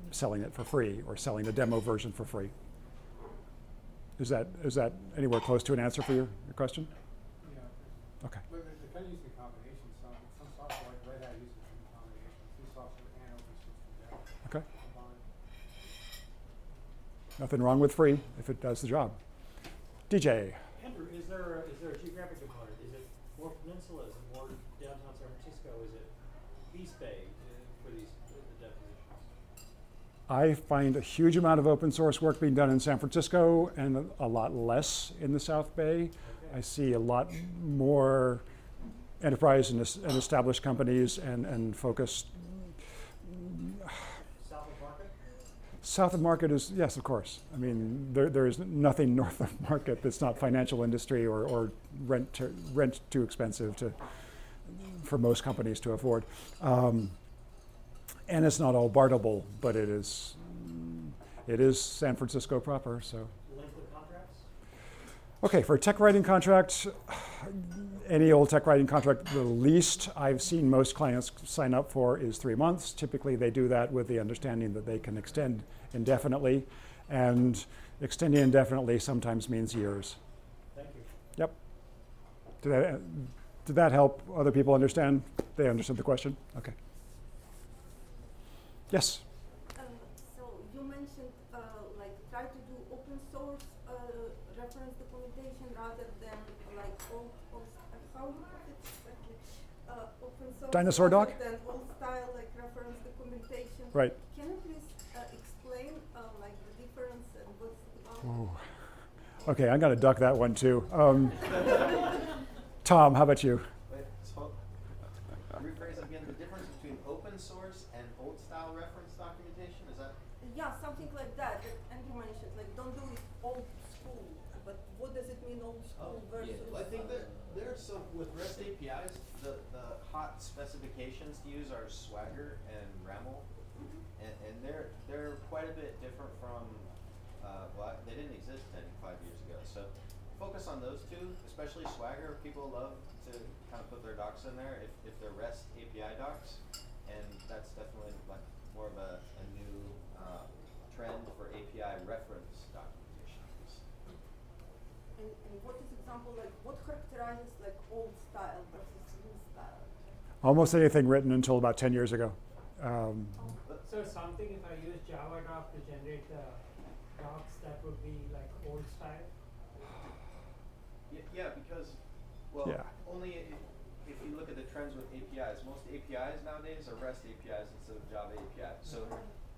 selling it for free or selling the demo version for free. Is that is that anywhere close to an answer for your, your question? Yeah. Okay. But they kind of use the combination. Some some software like Red Hat uses the combination, free software and open source together. Okay. Nothing wrong with free if it does the job. D J. Andrew, is there a, is there a geographic component? Is it more peninsula? Is it more downtown San Francisco? Is it East Bay for these for the definitions? I find a huge amount of open source work being done in San Francisco and a lot less in the South Bay. Okay. I see a lot more enterprise and, es- and established companies and, and focused. South of Market? South of Market is, yes, of course. I mean, there there is nothing north of Market that's not financial industry or, or rent, to, rent too expensive to for most companies to afford. Um, And it's not all bartable, but it is it is San Francisco proper, so. Length of contracts? Okay, for a tech writing contract, any old tech writing contract, the least I've seen most clients sign up for is three months. Typically they do that with the understanding that they can extend indefinitely, and extending indefinitely sometimes means years. Thank you. Yep. Did that, did that help other people understand? They understood the question? Okay. Yes. Um, so you mentioned uh, like try to do open source uh, reference documentation rather than like old, old uh, how you put it exactly uh, open source dinosaur doc than old style like reference documentation. Right. Can you please uh, explain uh, like the difference and what's it about? Ooh. Okay, I'm gonna duck that one too. Um, Tom, how about you? Yeah, something like that. And you mentioned, like, don't do it old school. But what does it mean, old school oh, versus? Yeah. Well, I think that there are some with REST A P Is. The, the hot specifications to use are Swagger and RAML, mm-hmm. and, and they're they're quite a bit different from. Uh, well, they didn't exist ten, five years ago. So focus on those two, especially Swagger. People love to kind of put their docs in there if if they're REST A P I docs, and that's definitely like more of a, a new. Uh, trend for A P I reference documentation. And, and what is example like? What characterizes like old style versus new style? Almost anything written until about ten years ago. Um, oh. So something if I use Javadoc to generate the docs, that would be like old style. Yeah, yeah because well, yeah. only if you look at the trends with A P Is, most A P Is nowadays are REST A P Is instead of Java A P Is. So.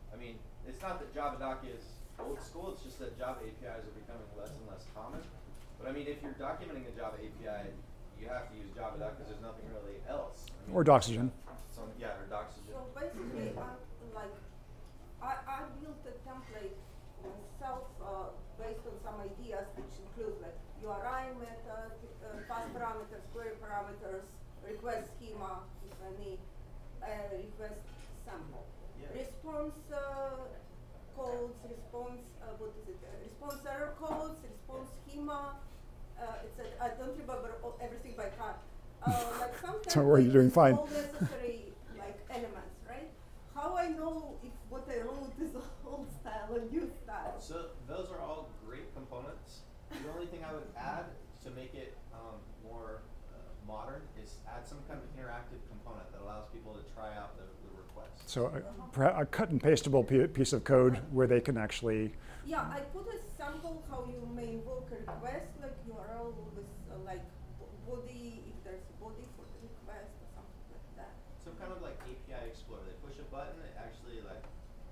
I mean, it's not that Javadoc is old school, it's just that Java A P Is are becoming less and less common. But I mean, if you're documenting a Java A P I, you have to use Javadoc because there's nothing really else. I mean, or Doxygen. Some, yeah, or Doxygen. So basically, I, like, I, I built a template myself uh, based on some ideas which include like U R I method, uh, pass parameters, query parameters, request schema, if any, uh, request sample. Response uh, codes, response, uh, what is it? Uh, response error codes, response schema, I don't remember all, everything by heart. Uh, like sometimes don't worry, you're doing fine. All necessary like elements, right? How I know if what I wrote is old style or new style? So those are all great components. The only thing I would add to make it um, more uh, modern is add some kind of interactive component that allows people to try out the, the request. So a, a cut and pasteable piece of code where they can actually. Yeah, I put a sample how you may invoke a request, like U R L with uh, like body, if there's a body for the request or something like that. Some kind of like A P I explorer. They push a button, it actually like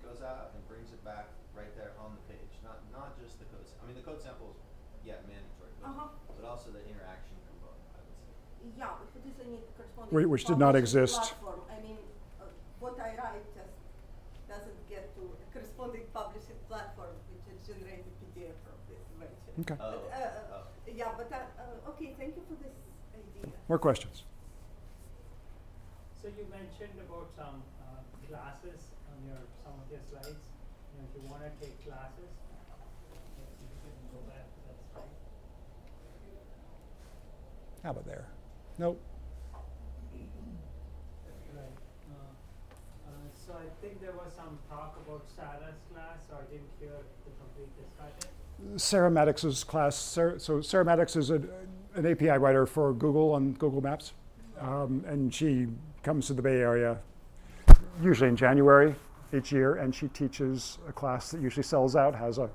goes out and brings it back right there on the page. Not not just the code. I mean, the code sample is yeah, mandatory, but, uh-huh. but also the interaction component, I would say. Yeah, but this I need corresponding. Which did not exist. Platform. I mean, uh, what I write just doesn't get to a corresponding publishing platform, which is generated P D F from this eventually. Okay. Oh. But, uh, oh. Yeah, but uh, uh, okay, thank you for this idea. More questions? So you mentioned about some uh, classes on your some of your slides. You know, if you want to take classes, you can go back to that slide. How about there? Nope. Right. Uh, uh, so I think there was some talk about Sarah's class, or I didn't hear the complete discussion. Sarah Maddox's class. Sarah, so Sarah Maddox is a, an A P I writer for Google on Google Maps, um, and she comes to the Bay Area usually in January each year, and she teaches a class that usually sells out. Has a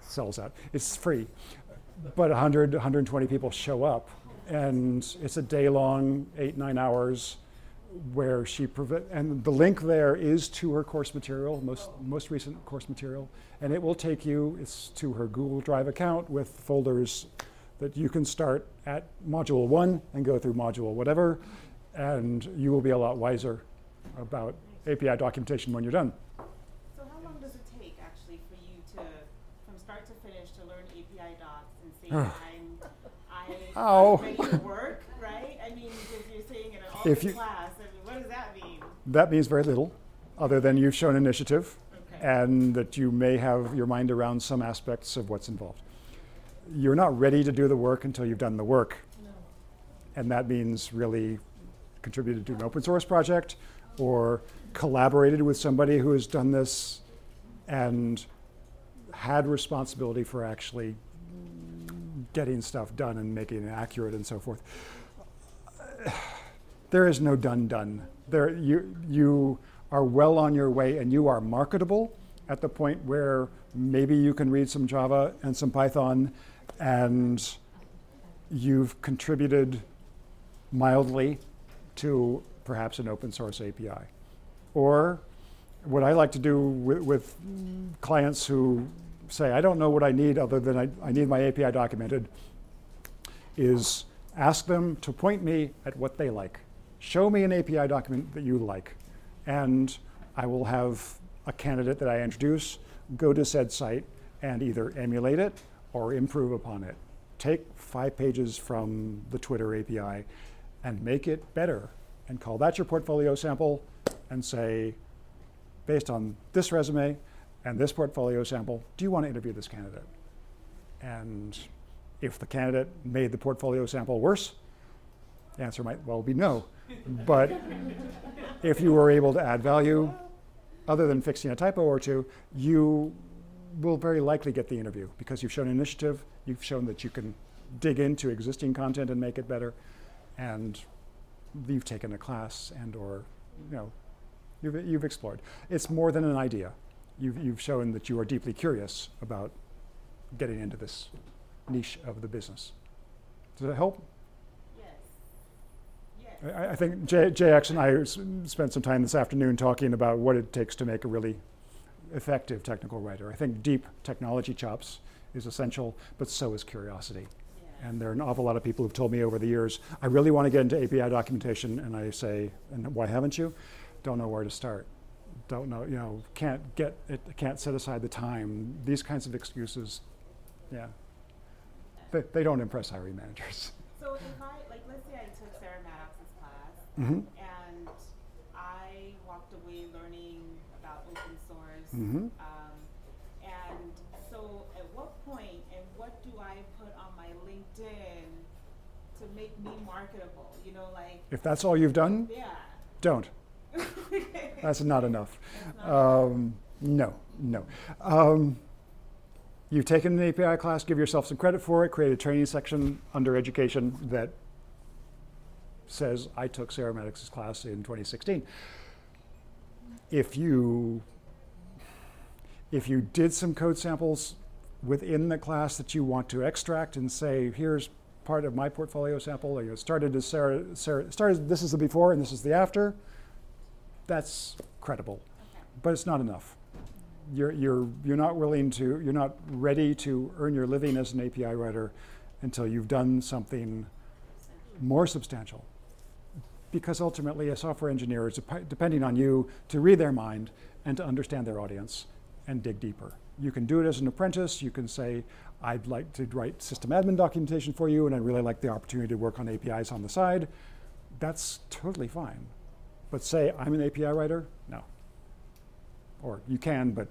sells out. It's free, but one hundred, one hundred twenty people show up, and it's a day long, eight nine hours, where she prov- and the link there is to her course material, most most recent course material, and it will take you, it's to her Google Drive account with folders that you can start at module one and go through module whatever, and you will be a lot wiser about A P I documentation when you're done. So how long does it take actually for you to, from start to finish, to learn A P I docs and say, I'm, I, Ow. I'm ready to work, right? I mean, if you're saying in an all class, what does that mean? That means very little, other than you've shown initiative, okay, and that you may have your mind around some aspects of what's involved. You're not ready to do the work until you've done the work. No. And that means really contributed to an open source project or collaborated with somebody who has done this and had responsibility for actually getting stuff done and making it accurate and so forth. There is no done done. There, you you are well on your way, and you are marketable at the point where maybe you can read some Java and some Python, and you've contributed mildly to perhaps an open source A P I. Or what I like to do with, with clients who say, I don't know what I need other than I, I need my A P I documented, is ask them to point me at what they like. Show me an A P I document that you like, and I will have a candidate that I introduce go to said site and either emulate it or improve upon it. Take five pages from the Twitter A P I and make it better, and call that your portfolio sample and say, based on this resume and this portfolio sample, do you want to interview this candidate? And if the candidate made the portfolio sample worse, the answer might well be no. But if you were able to add value, other than fixing a typo or two, you will very likely get the interview because you've shown initiative, you've shown that you can dig into existing content and make it better, and you've taken a class and or, you know, you've, you've explored. It's more than an idea. You've, you've shown that you are deeply curious about getting into this niche of the business. Does that help? I, I think J, JX and I s- spent some time this afternoon talking about what it takes to make a really effective technical writer. I think deep technology chops is essential, but so is curiosity. Yeah. And there are an awful lot of people who've told me over the years, I really want to get into A P I documentation, and I say, and why haven't you? Don't know where to start. Don't know, you know, can't get it, can't set aside the time. These kinds of excuses, yeah, they, they don't impress hiring managers. So if I, like, let's say I took Sarah Maddox. Mm-hmm. And I walked away learning about open source. Mm-hmm. Um, and so at what point and what do I put on my LinkedIn to make me marketable, you know, like. If that's all you've done, yeah. Don't. That's not enough. That's not um, enough. No, no. Um, you've taken an A P I class, give yourself some credit for it, create a training section under education that says, I took Sarah Maddox's class in twenty sixteen. If you, if you did some code samples within the class that you want to extract and say, here's part of my portfolio sample, or you started as Sarah, Sarah started, this is the before and this is the after, that's credible, okay. But it's not enough. You're, you're, you're not willing to, you're not ready to earn your living as an A P I writer until you've done something more substantial. Because ultimately a software engineer is depending on you to read their mind and to understand their audience and dig deeper. You can do it as an apprentice. You can say, I'd like to write system admin documentation for you, and I'd really like the opportunity to work on A P Is on the side. That's totally fine. But say, I'm an A P I writer? No. Or you can, but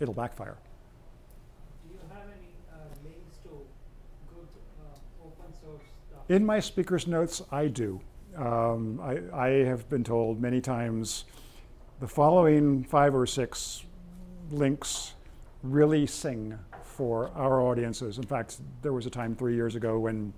it'll backfire. Do you have any uh, links to good uh, open source stuff? In my speaker's notes, I do. Um, I, I have been told many times, the following five or six links really sing for our audiences. In fact, there was a time three years ago when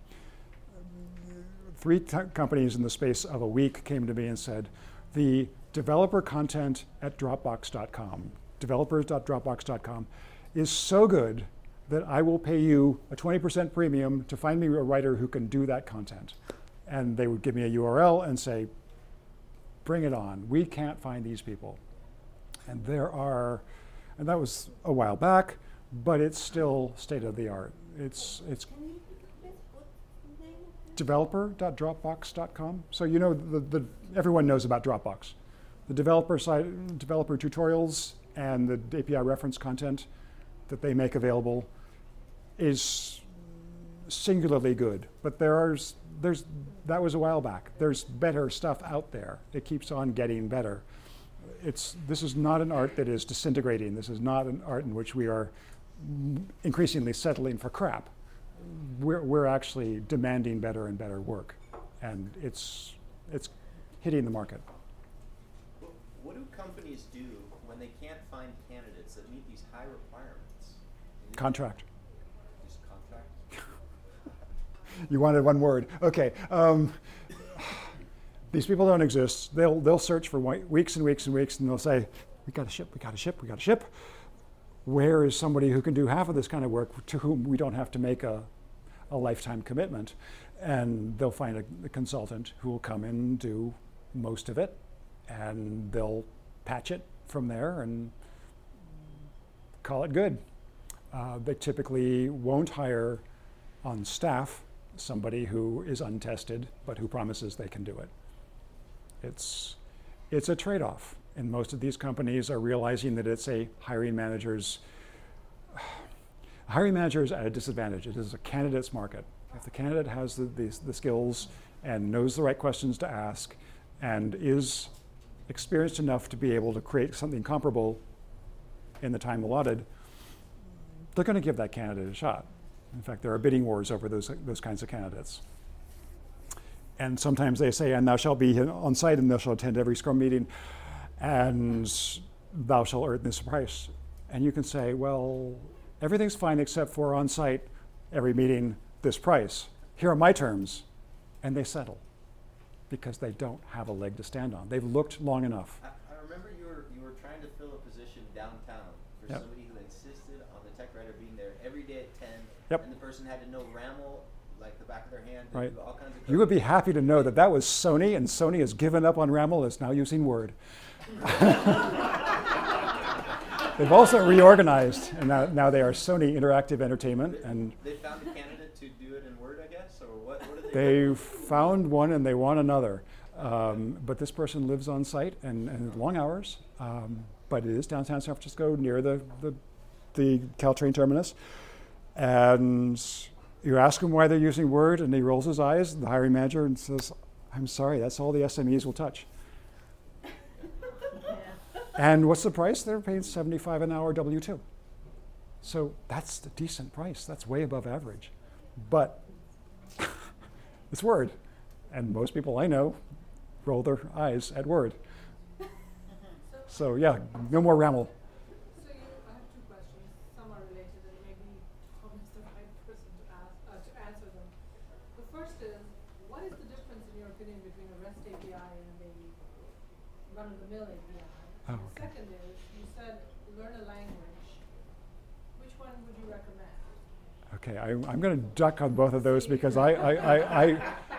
three t- companies in the space of a week came to me and said, the developer content at Dropbox dot com, developers dot dropbox dot com, is so good that I will pay you a twenty percent premium to find me a writer who can do that content. And they would give me a U R L and say, bring it on. We can't find these people. And there are, and that was a while back, but it's still state of the art. It's it's developer dot dropbox dot com. So you know the, the everyone knows about Dropbox, the developer side, developer tutorials and the A P I reference content that they make available is singularly good. But there are there's that was a while back. There's better stuff out there. It keeps on getting better. It's, this is not an art that is disintegrating. This is not an art in which we are increasingly settling for crap. We're, we're actually demanding better and better work, and it's it's hitting the market. What, what do companies do when they can't find candidates that meet these high requirements? Contract. Just contract? You wanted one word. Okay. Um, These people don't exist. They'll they'll search for weeks and weeks and weeks, and they'll say, "We got a ship. We got a ship. We got a ship." Where is somebody who can do half of this kind of work to whom we don't have to make a, a lifetime commitment? And they'll find a, a consultant who will come in and do most of it, and they'll patch it from there and call it good. Uh, they typically won't hire on staff somebody who is untested but who promises they can do it. It's it's a trade-off, and most of these companies are realizing that it's a hiring manager's hiring manager's at a disadvantage. It is a candidate's market. If the candidate has the, the, the skills and knows the right questions to ask and is experienced enough to be able to create something comparable in the time allotted, they're going to give that candidate a shot. In fact, there are bidding wars over those those kinds of candidates. And sometimes they say, and thou shalt be on site, and thou shalt attend every Scrum meeting, and thou shalt earn this price. And you can say, well, everything's fine except for on site, every meeting, this price. Here are my terms. And they settle because they don't have a leg to stand on. They've looked long enough. I, I remember you were, you were trying to fill a position downtown for yep. somebody who insisted on the tech writer being there every day at ten, yep. and the person had to know R A M L like the back of their hand. Right. All kinds of you would be happy to know that that was Sony, and Sony has given up on R A M L, is now using Word. They've also reorganized, and now, now they are Sony Interactive Entertainment. They, and they found a candidate to do it in Word, I guess, or what? What are they? They found one, and they want another. Um, but this person lives on site and, and long hours. Um, but it is downtown San Francisco, near the the, the Caltrain terminus, and. You ask him why they're using Word, and he rolls his eyes, the hiring manager, and says, I'm sorry, that's all the S M Es will touch. Yeah. And what's the price? They're paying seventy-five dollars an hour W two. So that's the decent price. That's way above average. But It's Word. And most people I know roll their eyes at Word. So yeah, no more RAML. So you, I have two questions. Some are related and maybe Tom is the right person to, ask, uh, to answer them. The first is, what is the difference in your opinion between a REST A P I and a run-of-the-mill A P I? Oh, okay. The second is, you said learn a language. Which one would you recommend? Okay, I, I'm going to duck on both of those because I, I, I, I,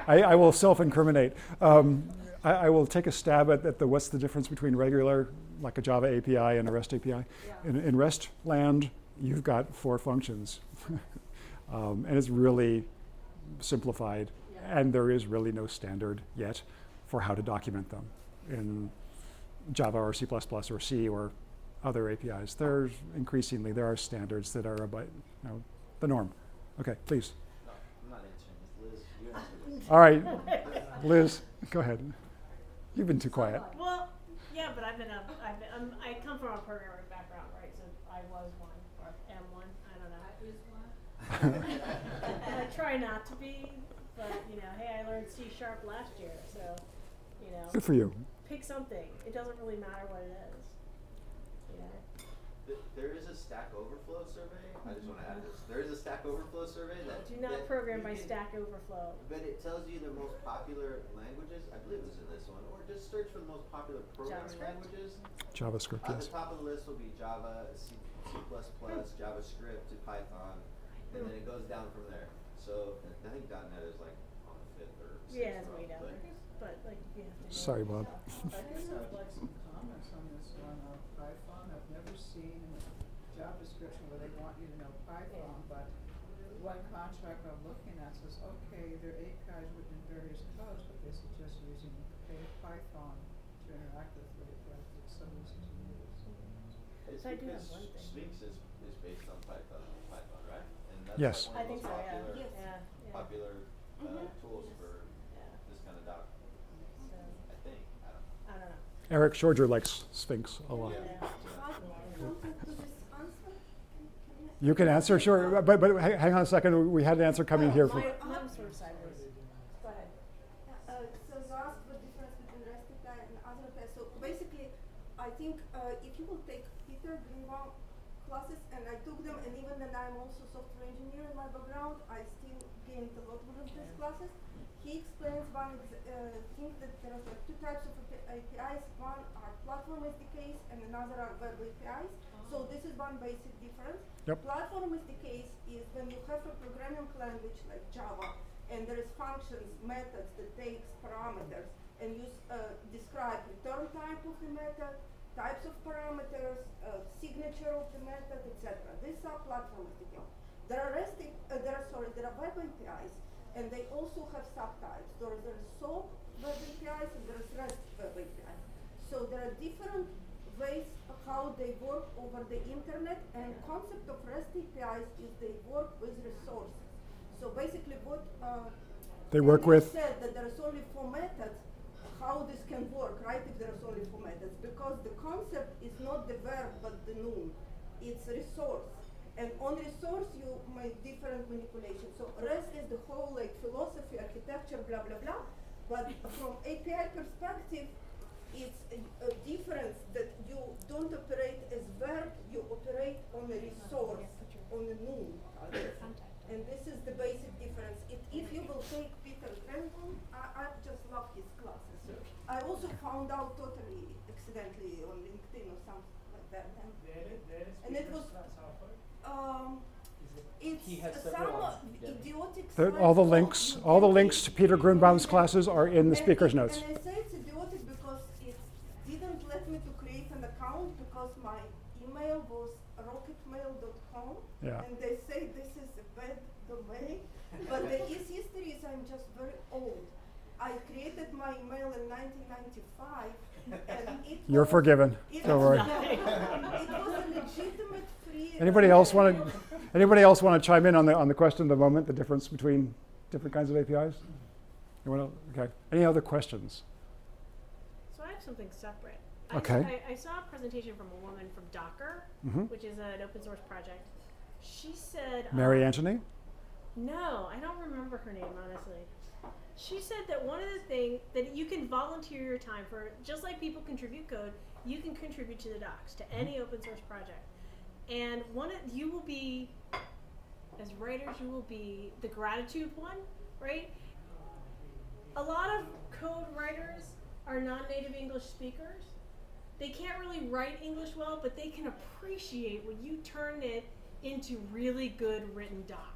I, I will self-incriminate. Um, I, I will take a stab at, at the what's the difference between regular, like a Java A P I and a REST A P I. Yeah. In, in REST land, you've got four functions. um, and it's really simplified. Yeah. And there is really no standard yet for how to document them in Java or C plus plus or C or other A P Is. There's increasingly, there are standards that are about, you know, the norm. Okay, please. No, I'm not answering this. Liz, you answer this. All right, Liz, go ahead. You've been too quiet. Well, yeah, but I've been up. I've been, um, I come from a programming background, right? So I was one or am one. I don't know. I was one. And I try not to be, but you know, hey, I learned C sharp last year, so you know. Good for you. Pick something. It doesn't really matter what it is. You know. There is a Stack Overflow survey. I just want to add this. There is a Stack Overflow survey that do not that program by Stack Overflow. But it tells you the most popular languages. I believe it's in this one, or just search for the most popular programming JavaScript. languages. JavaScript. At yes. the top of the list will be Java, C, C++, JavaScript, to Python, and then it goes down from there. So I think .dot net is like on the fifth or sixth. Yeah, it's way down. But like, yeah. Sorry, Bob. I guess I'd like some comments on this one. Python. I've never seen a job description where they want you to know Python, but one contract I'm looking at says, okay, their A P Is written in various codes, but they suggest using Python to interact with the A P Is. It's so easy to use. It's I because do one Sphinx is, is based on Python, Python, right? And that's yes. Like one of the most I think so, popular, yeah. Yeah. popular uh, mm-hmm. tools yes. for yeah. this kind of doc. So I think. I don't know. I don't know. Eric Schorger likes Sphinx a lot. Yeah. You can answer, sure, but but hang on a second. We had an answer coming oh, here. My, from I'm sort of sideways. Go ahead. Uh, so you asked the difference between REST A P I and other A P Is. So basically, I think uh, if you will take Peter Gruenbaum classes, and I took them, and even then I'm also software engineer in my background, I still gained a lot from these classes. He explains one uh, thing that there are like two types of A P Is. One are platform S D Ks and another are web A P Is. Oh. So this is one basic difference. Yep. Platform S D Ks is when you have a programming language like Java, and there is functions, methods that takes parameters and you uh, describe return type of the method, types of parameters, uh, signature of the method, et cetera. These are platform S D Ks. There are REST, uh, there are sorry, there are web A P Is. And they also have subtypes. So there is SOAP web A P Is and there is REST web A P Is. So there are different ways of how they work over the internet, and concept of REST A P Is is they work with resources. So basically what uh, they work with said that there is only four methods, how this can work, right, if there is only four methods, because the concept is not the verb but the noun, it's resource. And on resource, you make different manipulations. So REST is the whole like philosophy, architecture, blah, blah, blah. But from A P I perspective, it's a, a difference that you don't operate as verb, you operate on a resource, on a noun. And this is the basic difference. It, if you will take Peter Gruenbaum, I, I just love his classes. Sure. I also found out totally accidentally on LinkedIn or something like that. And, there, there is and it was. Um, it's he has some idiotic the, all the links, all the links to Peter Gruenbaum's classes are in the speaker's notes. And I say it's idiotic because it didn't let me to create an account because my email was rocket mail dot com, yeah. And they say this is a bad domain. But the history is I'm just very old. I created my email in nineteen ninety-five. You're forgiven. Don't worry. It was a legitimate free. Anybody else want to? Anybody else want to chime in on the on the question of the moment? The difference between different kinds of A P Is. You want to? Okay. Any other questions? So I have something separate. Okay. I, I saw a presentation from a woman from Docker, mm-hmm. which is an open source project. She said. Mary um, Anthony? No, I don't remember her name honestly. She said that one of the things that you can volunteer your time for, just like people contribute code, you can contribute to the docs, to any open source project. And one of, you will be, as writers, you will be the gratitude one, right? A lot of code writers are non-native English speakers. They can't really write English well, but they can appreciate when you turn it into really good written docs.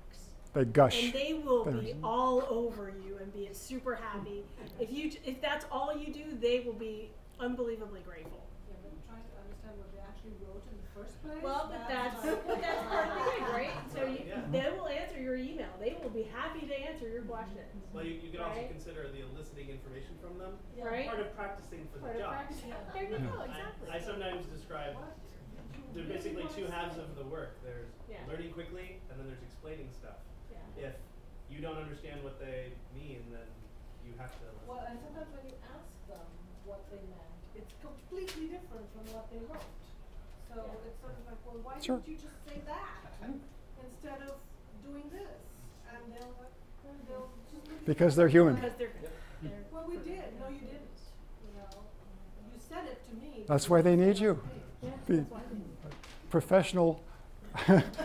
They gush. And they will There's... be all over you and be super happy. If you if that's all you do, they will be unbelievably grateful. Yeah, but I'm trying to understand what they actually wrote in the first place. Well, but that's, but that's part of the thing, right? So you, yeah. they will answer your email. They will be happy to answer your questions. Well, you, you can right? also consider the eliciting information from them. Yeah. Right. Part of practicing for part the job. There you go, exactly. I, I sometimes describe what? They're basically two halves of the work. There's yeah. learning quickly, and then there's explaining stuff. Yeah. If you don't understand what they mean, then you have to listen. Well, and sometimes when you ask them what they meant, it's completely different from what they wrote. So yeah. it's sort of like, well, why sure. didn't you just say that instead of doing this? And they'll, they'll just because they're human. Because they're, they're well, we did. No, you didn't. You know, you said it to me. That's why they need you. Yeah, that's why they need you. Professional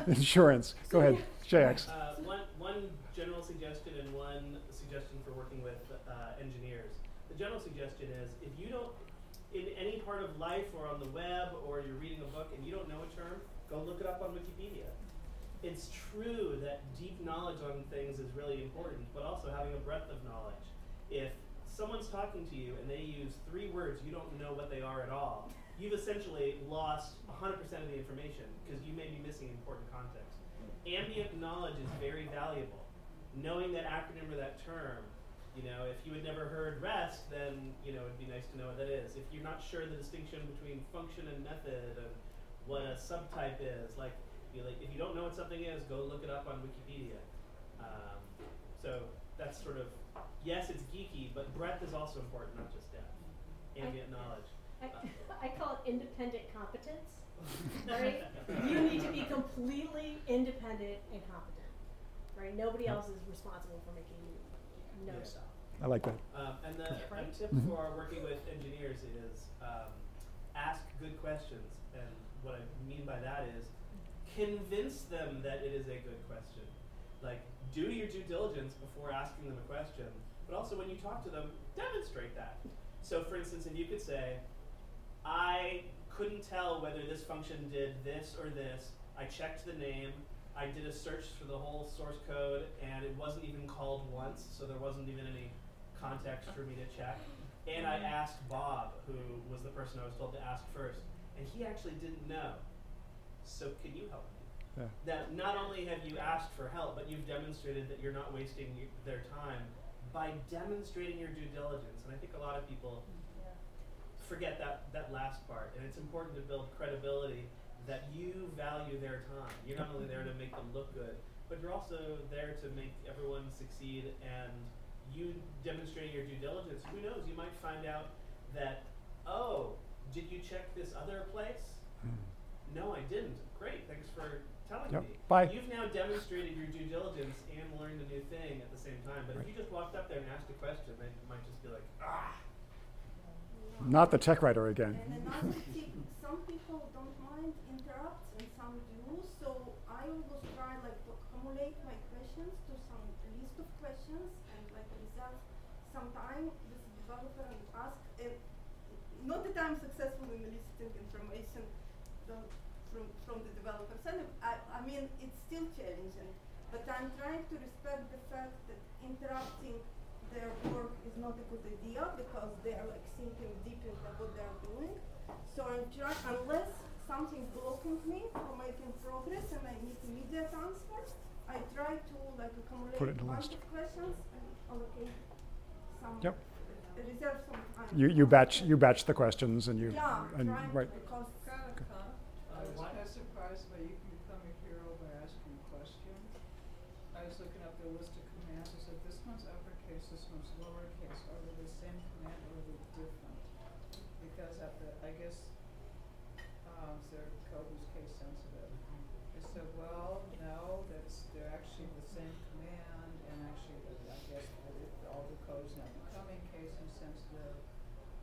insurance. So go ahead, J X. Uh, one, one general suggestion and one suggestion for working with uh, engineers. The general suggestion is if you don't, in any part of life or on the web or you're reading a book and you don't know a term, go look it up on Wikipedia. It's true that deep knowledge on things is really important, but also having a breadth of knowledge. If someone's talking to you and they use three words, you don't know what they are at all, you've essentially lost one hundred percent of the information because you may be missing important context. Ambient knowledge is very valuable. Knowing that acronym or that term, you know, if you had never heard REST, then, you know, it'd be nice to know what that is. If you're not sure the distinction between function and method and what a subtype is, like, you know, like if you don't know what something is, go look it up on Wikipedia. Um, so that's sort of, yes, it's geeky, but breadth is also important, not just depth. Ambient knowledge. I, I call it independent competence, right? You need to be completely independent and competent, right? Nobody else is responsible for making you know yeah. stuff. I like that. Um, and the right? a tip for working with engineers is um, ask good questions. And what I mean by that is convince them that it is a good question. Like, do your due diligence before asking them a question, but also when you talk to them, demonstrate that. So, for instance, if you could say, I couldn't tell whether this function did this or this. I checked the name. I did a search for the whole source code, and it wasn't even called once, so there wasn't even any context for me to check. And I asked Bob, who was the person I was told to ask first, and he actually didn't know. So can you help me? Yeah. That not only have you asked for help, but you've demonstrated that you're not wasting their time by demonstrating your due diligence. And I think a lot of people forget that, that last part, and it's important to build credibility that you value their time. You're not only there to make them look good, but you're also there to make everyone succeed, and you demonstrating your due diligence, who knows, you might find out that, oh, did you check this other place? No, I didn't. Great, thanks for telling yep. me. Bye. You've now demonstrated your due diligence and learned a new thing at the same time, but right. if you just walked up there and asked a question, they might just be like, ah. Not the tech writer again. And another tip, some people don't mind interrupts and some do, so I always try like to accumulate my questions to some list of questions and like reserve some time with the developer and ask if, not that I'm successful in eliciting information from, from the developer side, I, I mean it's still challenging, but I'm trying to respect the fact that interrupting their work is not a good idea because they are like thinking deep into what they are doing. So I'm trying, unless something blocking me from making progress and I need immediate answers, I try to like accumulate a bunch of questions and allocate some, yep. reserve some time. You you batch you batch the questions and you yeah and right. right. Because okay. I was kind of surprised by you becoming a hero by asking questions. I was looking up the list of commands. I said this one's upper. This one's lowercase, or are they the same command or are they different? Because at the, I guess um, their code was case sensitive. I said, well, no, that's they're actually the same command, and actually, I guess, all the codes now becoming case insensitive.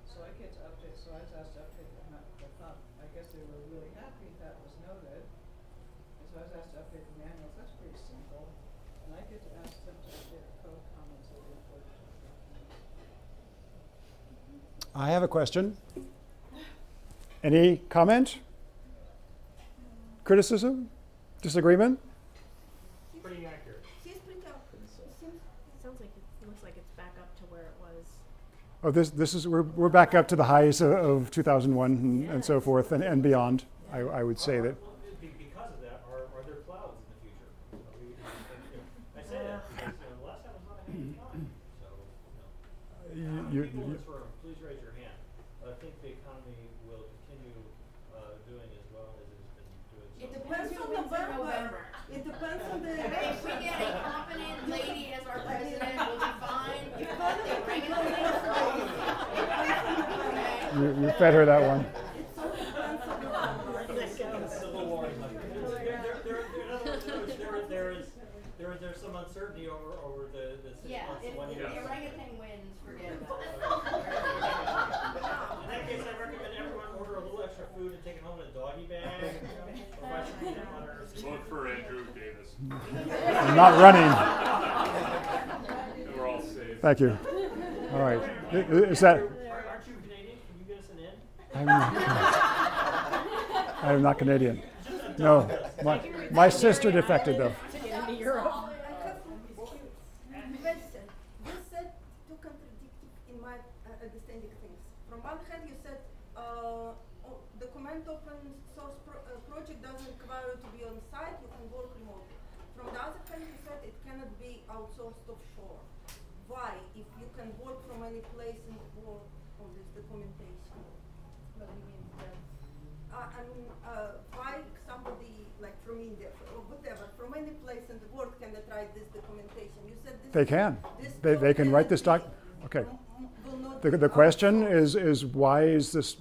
So I get to update, so I was asked to update the thought. I guess they were really happy that was noted. And so I was asked to update the manuals. That's pretty simple. And I get to ask them to update the code comments that they put. I have a question. Any comment? Criticism? Disagreement? Pretty accurate. Oh, this this is we're we're back up to the highs of, of two thousand one and, yes. and so forth and, and beyond. I, I would say are, that. Because of that, are, are there clouds in the future? Are we, I say that because you know, last time was not a heavy cloud. So you know, uh, you, people you, in this room, please raise your hand. I think the economy will continue uh, doing as well as it's been doing. So it depends on the November. It depends on the. If we get a competent lady as our president, we'll be fine. If they bring it. You, you fed her that one. There's some uncertainty over, over the, the six yeah, months. If, one if the orangutan wins, forget about it. In that case, I recommend everyone order a little extra food and take it home in a doggy bag. Vote for Andrew Davis. I'm not running. And we're all safe. Thank you. All right. Is that... I'm, I am not Canadian. No, my, my sister defected though. Question. You said two contradicting, in my uh, understanding, things. From one hand, you said uh, oh, the comment open source pro- uh, project doesn't require you to be on site. You can work remotely. From the other hand, you said it cannot be outsourced offshore. Why, if you can work from any place and work on this documentation? What do you mean that? Uh, I mean, uh, why somebody like from India or whatever, from any place in the world, can they write this documentation? You said this. They can. This they they can write this doc. Okay. The the question is is why is this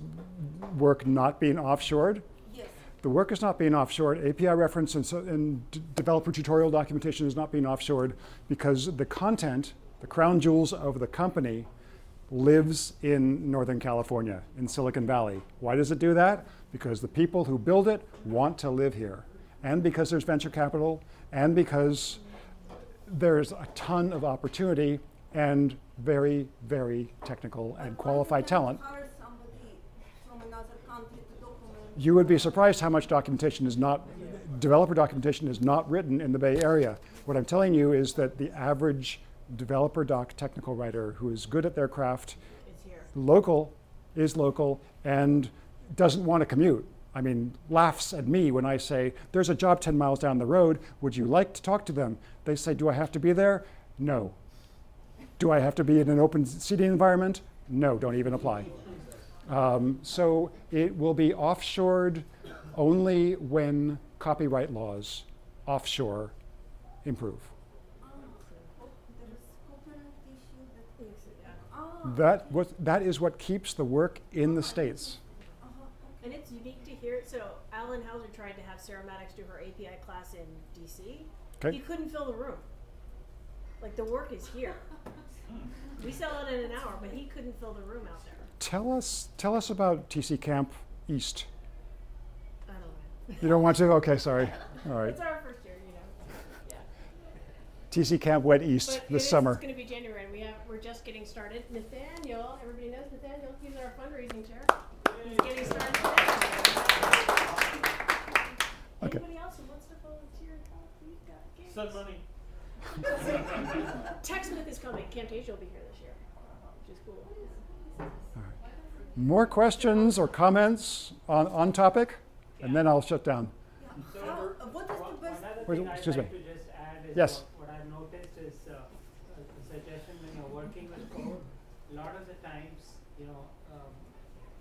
work not being offshored? Yes. The work is not being offshored. A P I reference and, so, and d- developer tutorial documentation is not being offshored because the content, the crown jewels of the company, lives in Northern California, in Silicon Valley. Why does it do that? Because the people who build it want to live here. And because there's venture capital, and because there's a ton of opportunity and very, very technical and qualified talent. You would be surprised how much documentation is not, developer documentation is not written in the Bay Area. What I'm telling you is that the average developer doc technical writer who is good at their craft, local, is local, and doesn't want to commute. I mean, laughs at me when I say, there's a job ten miles down the road, would you like to talk to them? They say, do I have to be there? No. Do I have to be in an open seating environment? No, don't even apply. Um, so it will be offshored only when copyright laws offshore improve. That what that is what keeps the work in the States. And it's unique to hear. So Alan Hauser tried to have Sarah Maddox do her A P I class in D C. Okay. He couldn't fill the room. Like the work is here. We sell it in an hour, but he couldn't fill the room out there. Tell us, tell us about T C Camp East. I don't know. You don't want to? Okay, sorry. All right. It's our first year, you know. Yeah. T C Camp went east but this it is, summer. It's going to be January. And we have. We're just getting started. Nathaniel, everybody knows Nathaniel. He's our fundraising chair. He's getting started. Okay. Anybody else who wants to volunteer? We've got games. Send money. TechSmith is coming. Camtasia will be here this year, which is cool. All right. More questions or comments on, on topic, yeah. And then I'll shut down. Yeah. So How, what is the best? Wait, excuse like me. Yes. What a lot of the times, you know, um,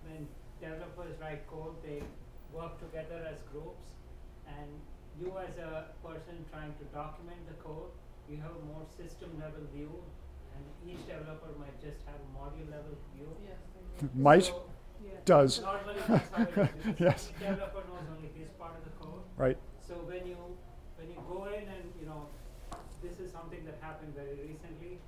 when developers write code, they work together as groups, and you as a person trying to document the code, you have a more system-level view, and each developer might just have a module-level view. Yes, might, so, yeah. Does. Normally, that's how it is. Yes. Each developer knows only his part of the code. Right. So when you when you go in and, you know, this is something that happened very recently,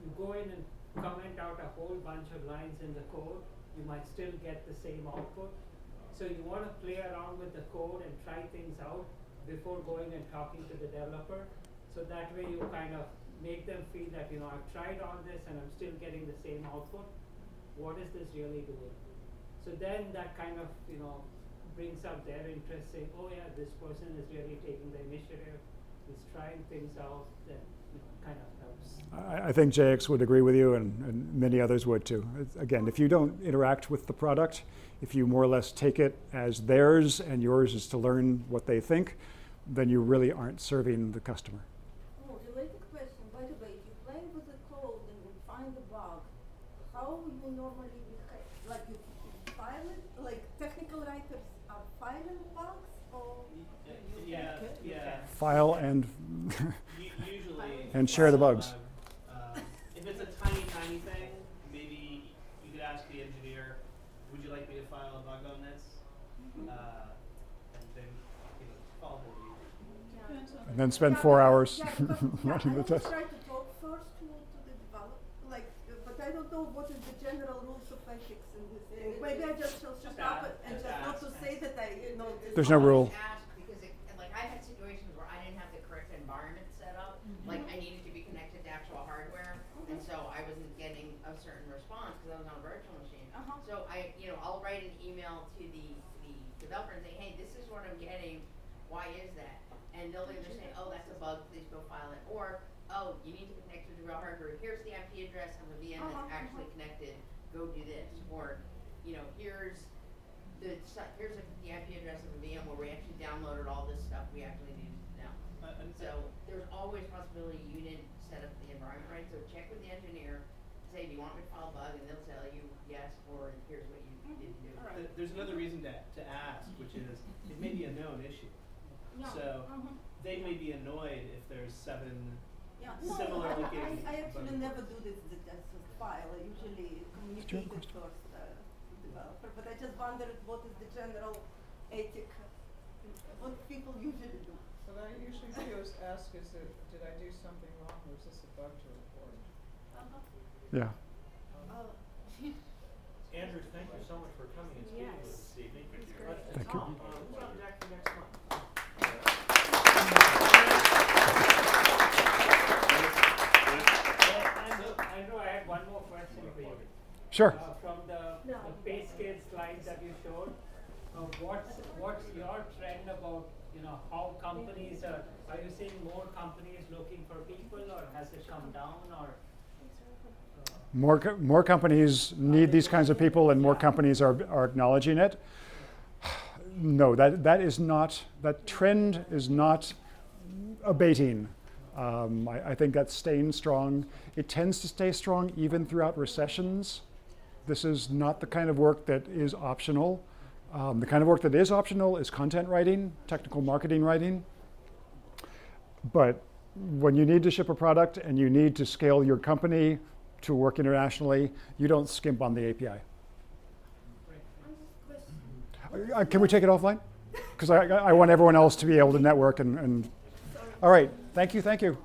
you go in and comment out a whole bunch of lines in the code, you might still get the same output. So you want to play around with the code and try things out before going and talking to the developer. So that way you kind of make them feel that, you know, I've tried all this and I'm still getting the same output. What is this really doing? So then that kind of, you know, brings up their interest, saying, oh yeah, this person is really taking the initiative, is trying things out, then you know, kind of helps. I, I think J X would agree with you, and, and many others would too. Again, if you don't interact with the product, if you more or less take it as theirs and yours is to learn what they think, then you really aren't serving the customer. Oh, related question, by the way, if you play with the code and you find a bug, how you normally, like you file it, like technical writers are filing bugs, or? Yeah, yeah. File and usually and share the bugs. Bug. Uh, if it's a tiny, tiny thing, maybe you could ask the engineer, would you like me to file a bug on this? Mm-hmm. Uh, And then spend yeah, four yeah, hours yeah, but, yeah, running I the test. I try to talk first to, to the developer, like, uh, but I don't know what is the general rules of ethics in this area. Maybe I just shall shut up and, and just not to say that I, you know. There's no rule. Ask because it, like I had situations where I didn't have the correct environment set up. Mm-hmm. Like I needed to be connected to actual hardware, mm-hmm. and so I wasn't getting a certain response because I was on a virtual machine. Uh-huh. So I, you know, I'll write an email to the, the developer and say, hey, this is what I'm getting. Why is that? And they'll either say, oh, that's a bug, please go file it. Or, oh, you need to connect to the real hardware. Here's the I P address on the V M uh-huh, that's actually uh-huh. connected. Go do this. Or, you know, here's the here's the I P address of the V M where we actually downloaded all this stuff we actually needed to know. Uh, and so there's always possibility you didn't set up the environment right. So check with the engineer. Say, do you want me to file a bug? And they'll tell you yes, or here's what you didn't do. All right. There's another reason to, to ask, which is it may be a known issue. Yeah. So uh-huh. they may be annoyed if there's seven yeah. no, similar no, looking. I, I actually never do this as a file. I usually communicate it first uh, to the developer. But I just wondered what is the general ethic, what people usually do. What I usually do is ask, is it, did I do something wrong or is this a bug to report? Uh-huh. Yeah. Um, uh, Andrew, thank you so much for coming and speaking yes. with us this evening. Thank you. Tom, we'll come back to next month. I know I have one more question for you. Sure. Uh, from the, no. the pay scale slides that you showed, uh, what's what's your trend about, you know, how companies are? Are you seeing more companies looking for people, or has it come down, or uh, more co- more companies need these kinds of people, and more companies are are acknowledging it? No, that that is not that trend is not abating. Um, I, I think that's staying strong. It tends to stay strong even throughout recessions. This is not the kind of work that is optional. Um, the kind of work that is optional is content writing, technical marketing writing. But when you need to ship a product and you need to scale your company to work internationally, you don't skimp on the A P I. Uh, can we take it offline? Because I, I want everyone else to be able to network and, and all right. Thank you, thank you.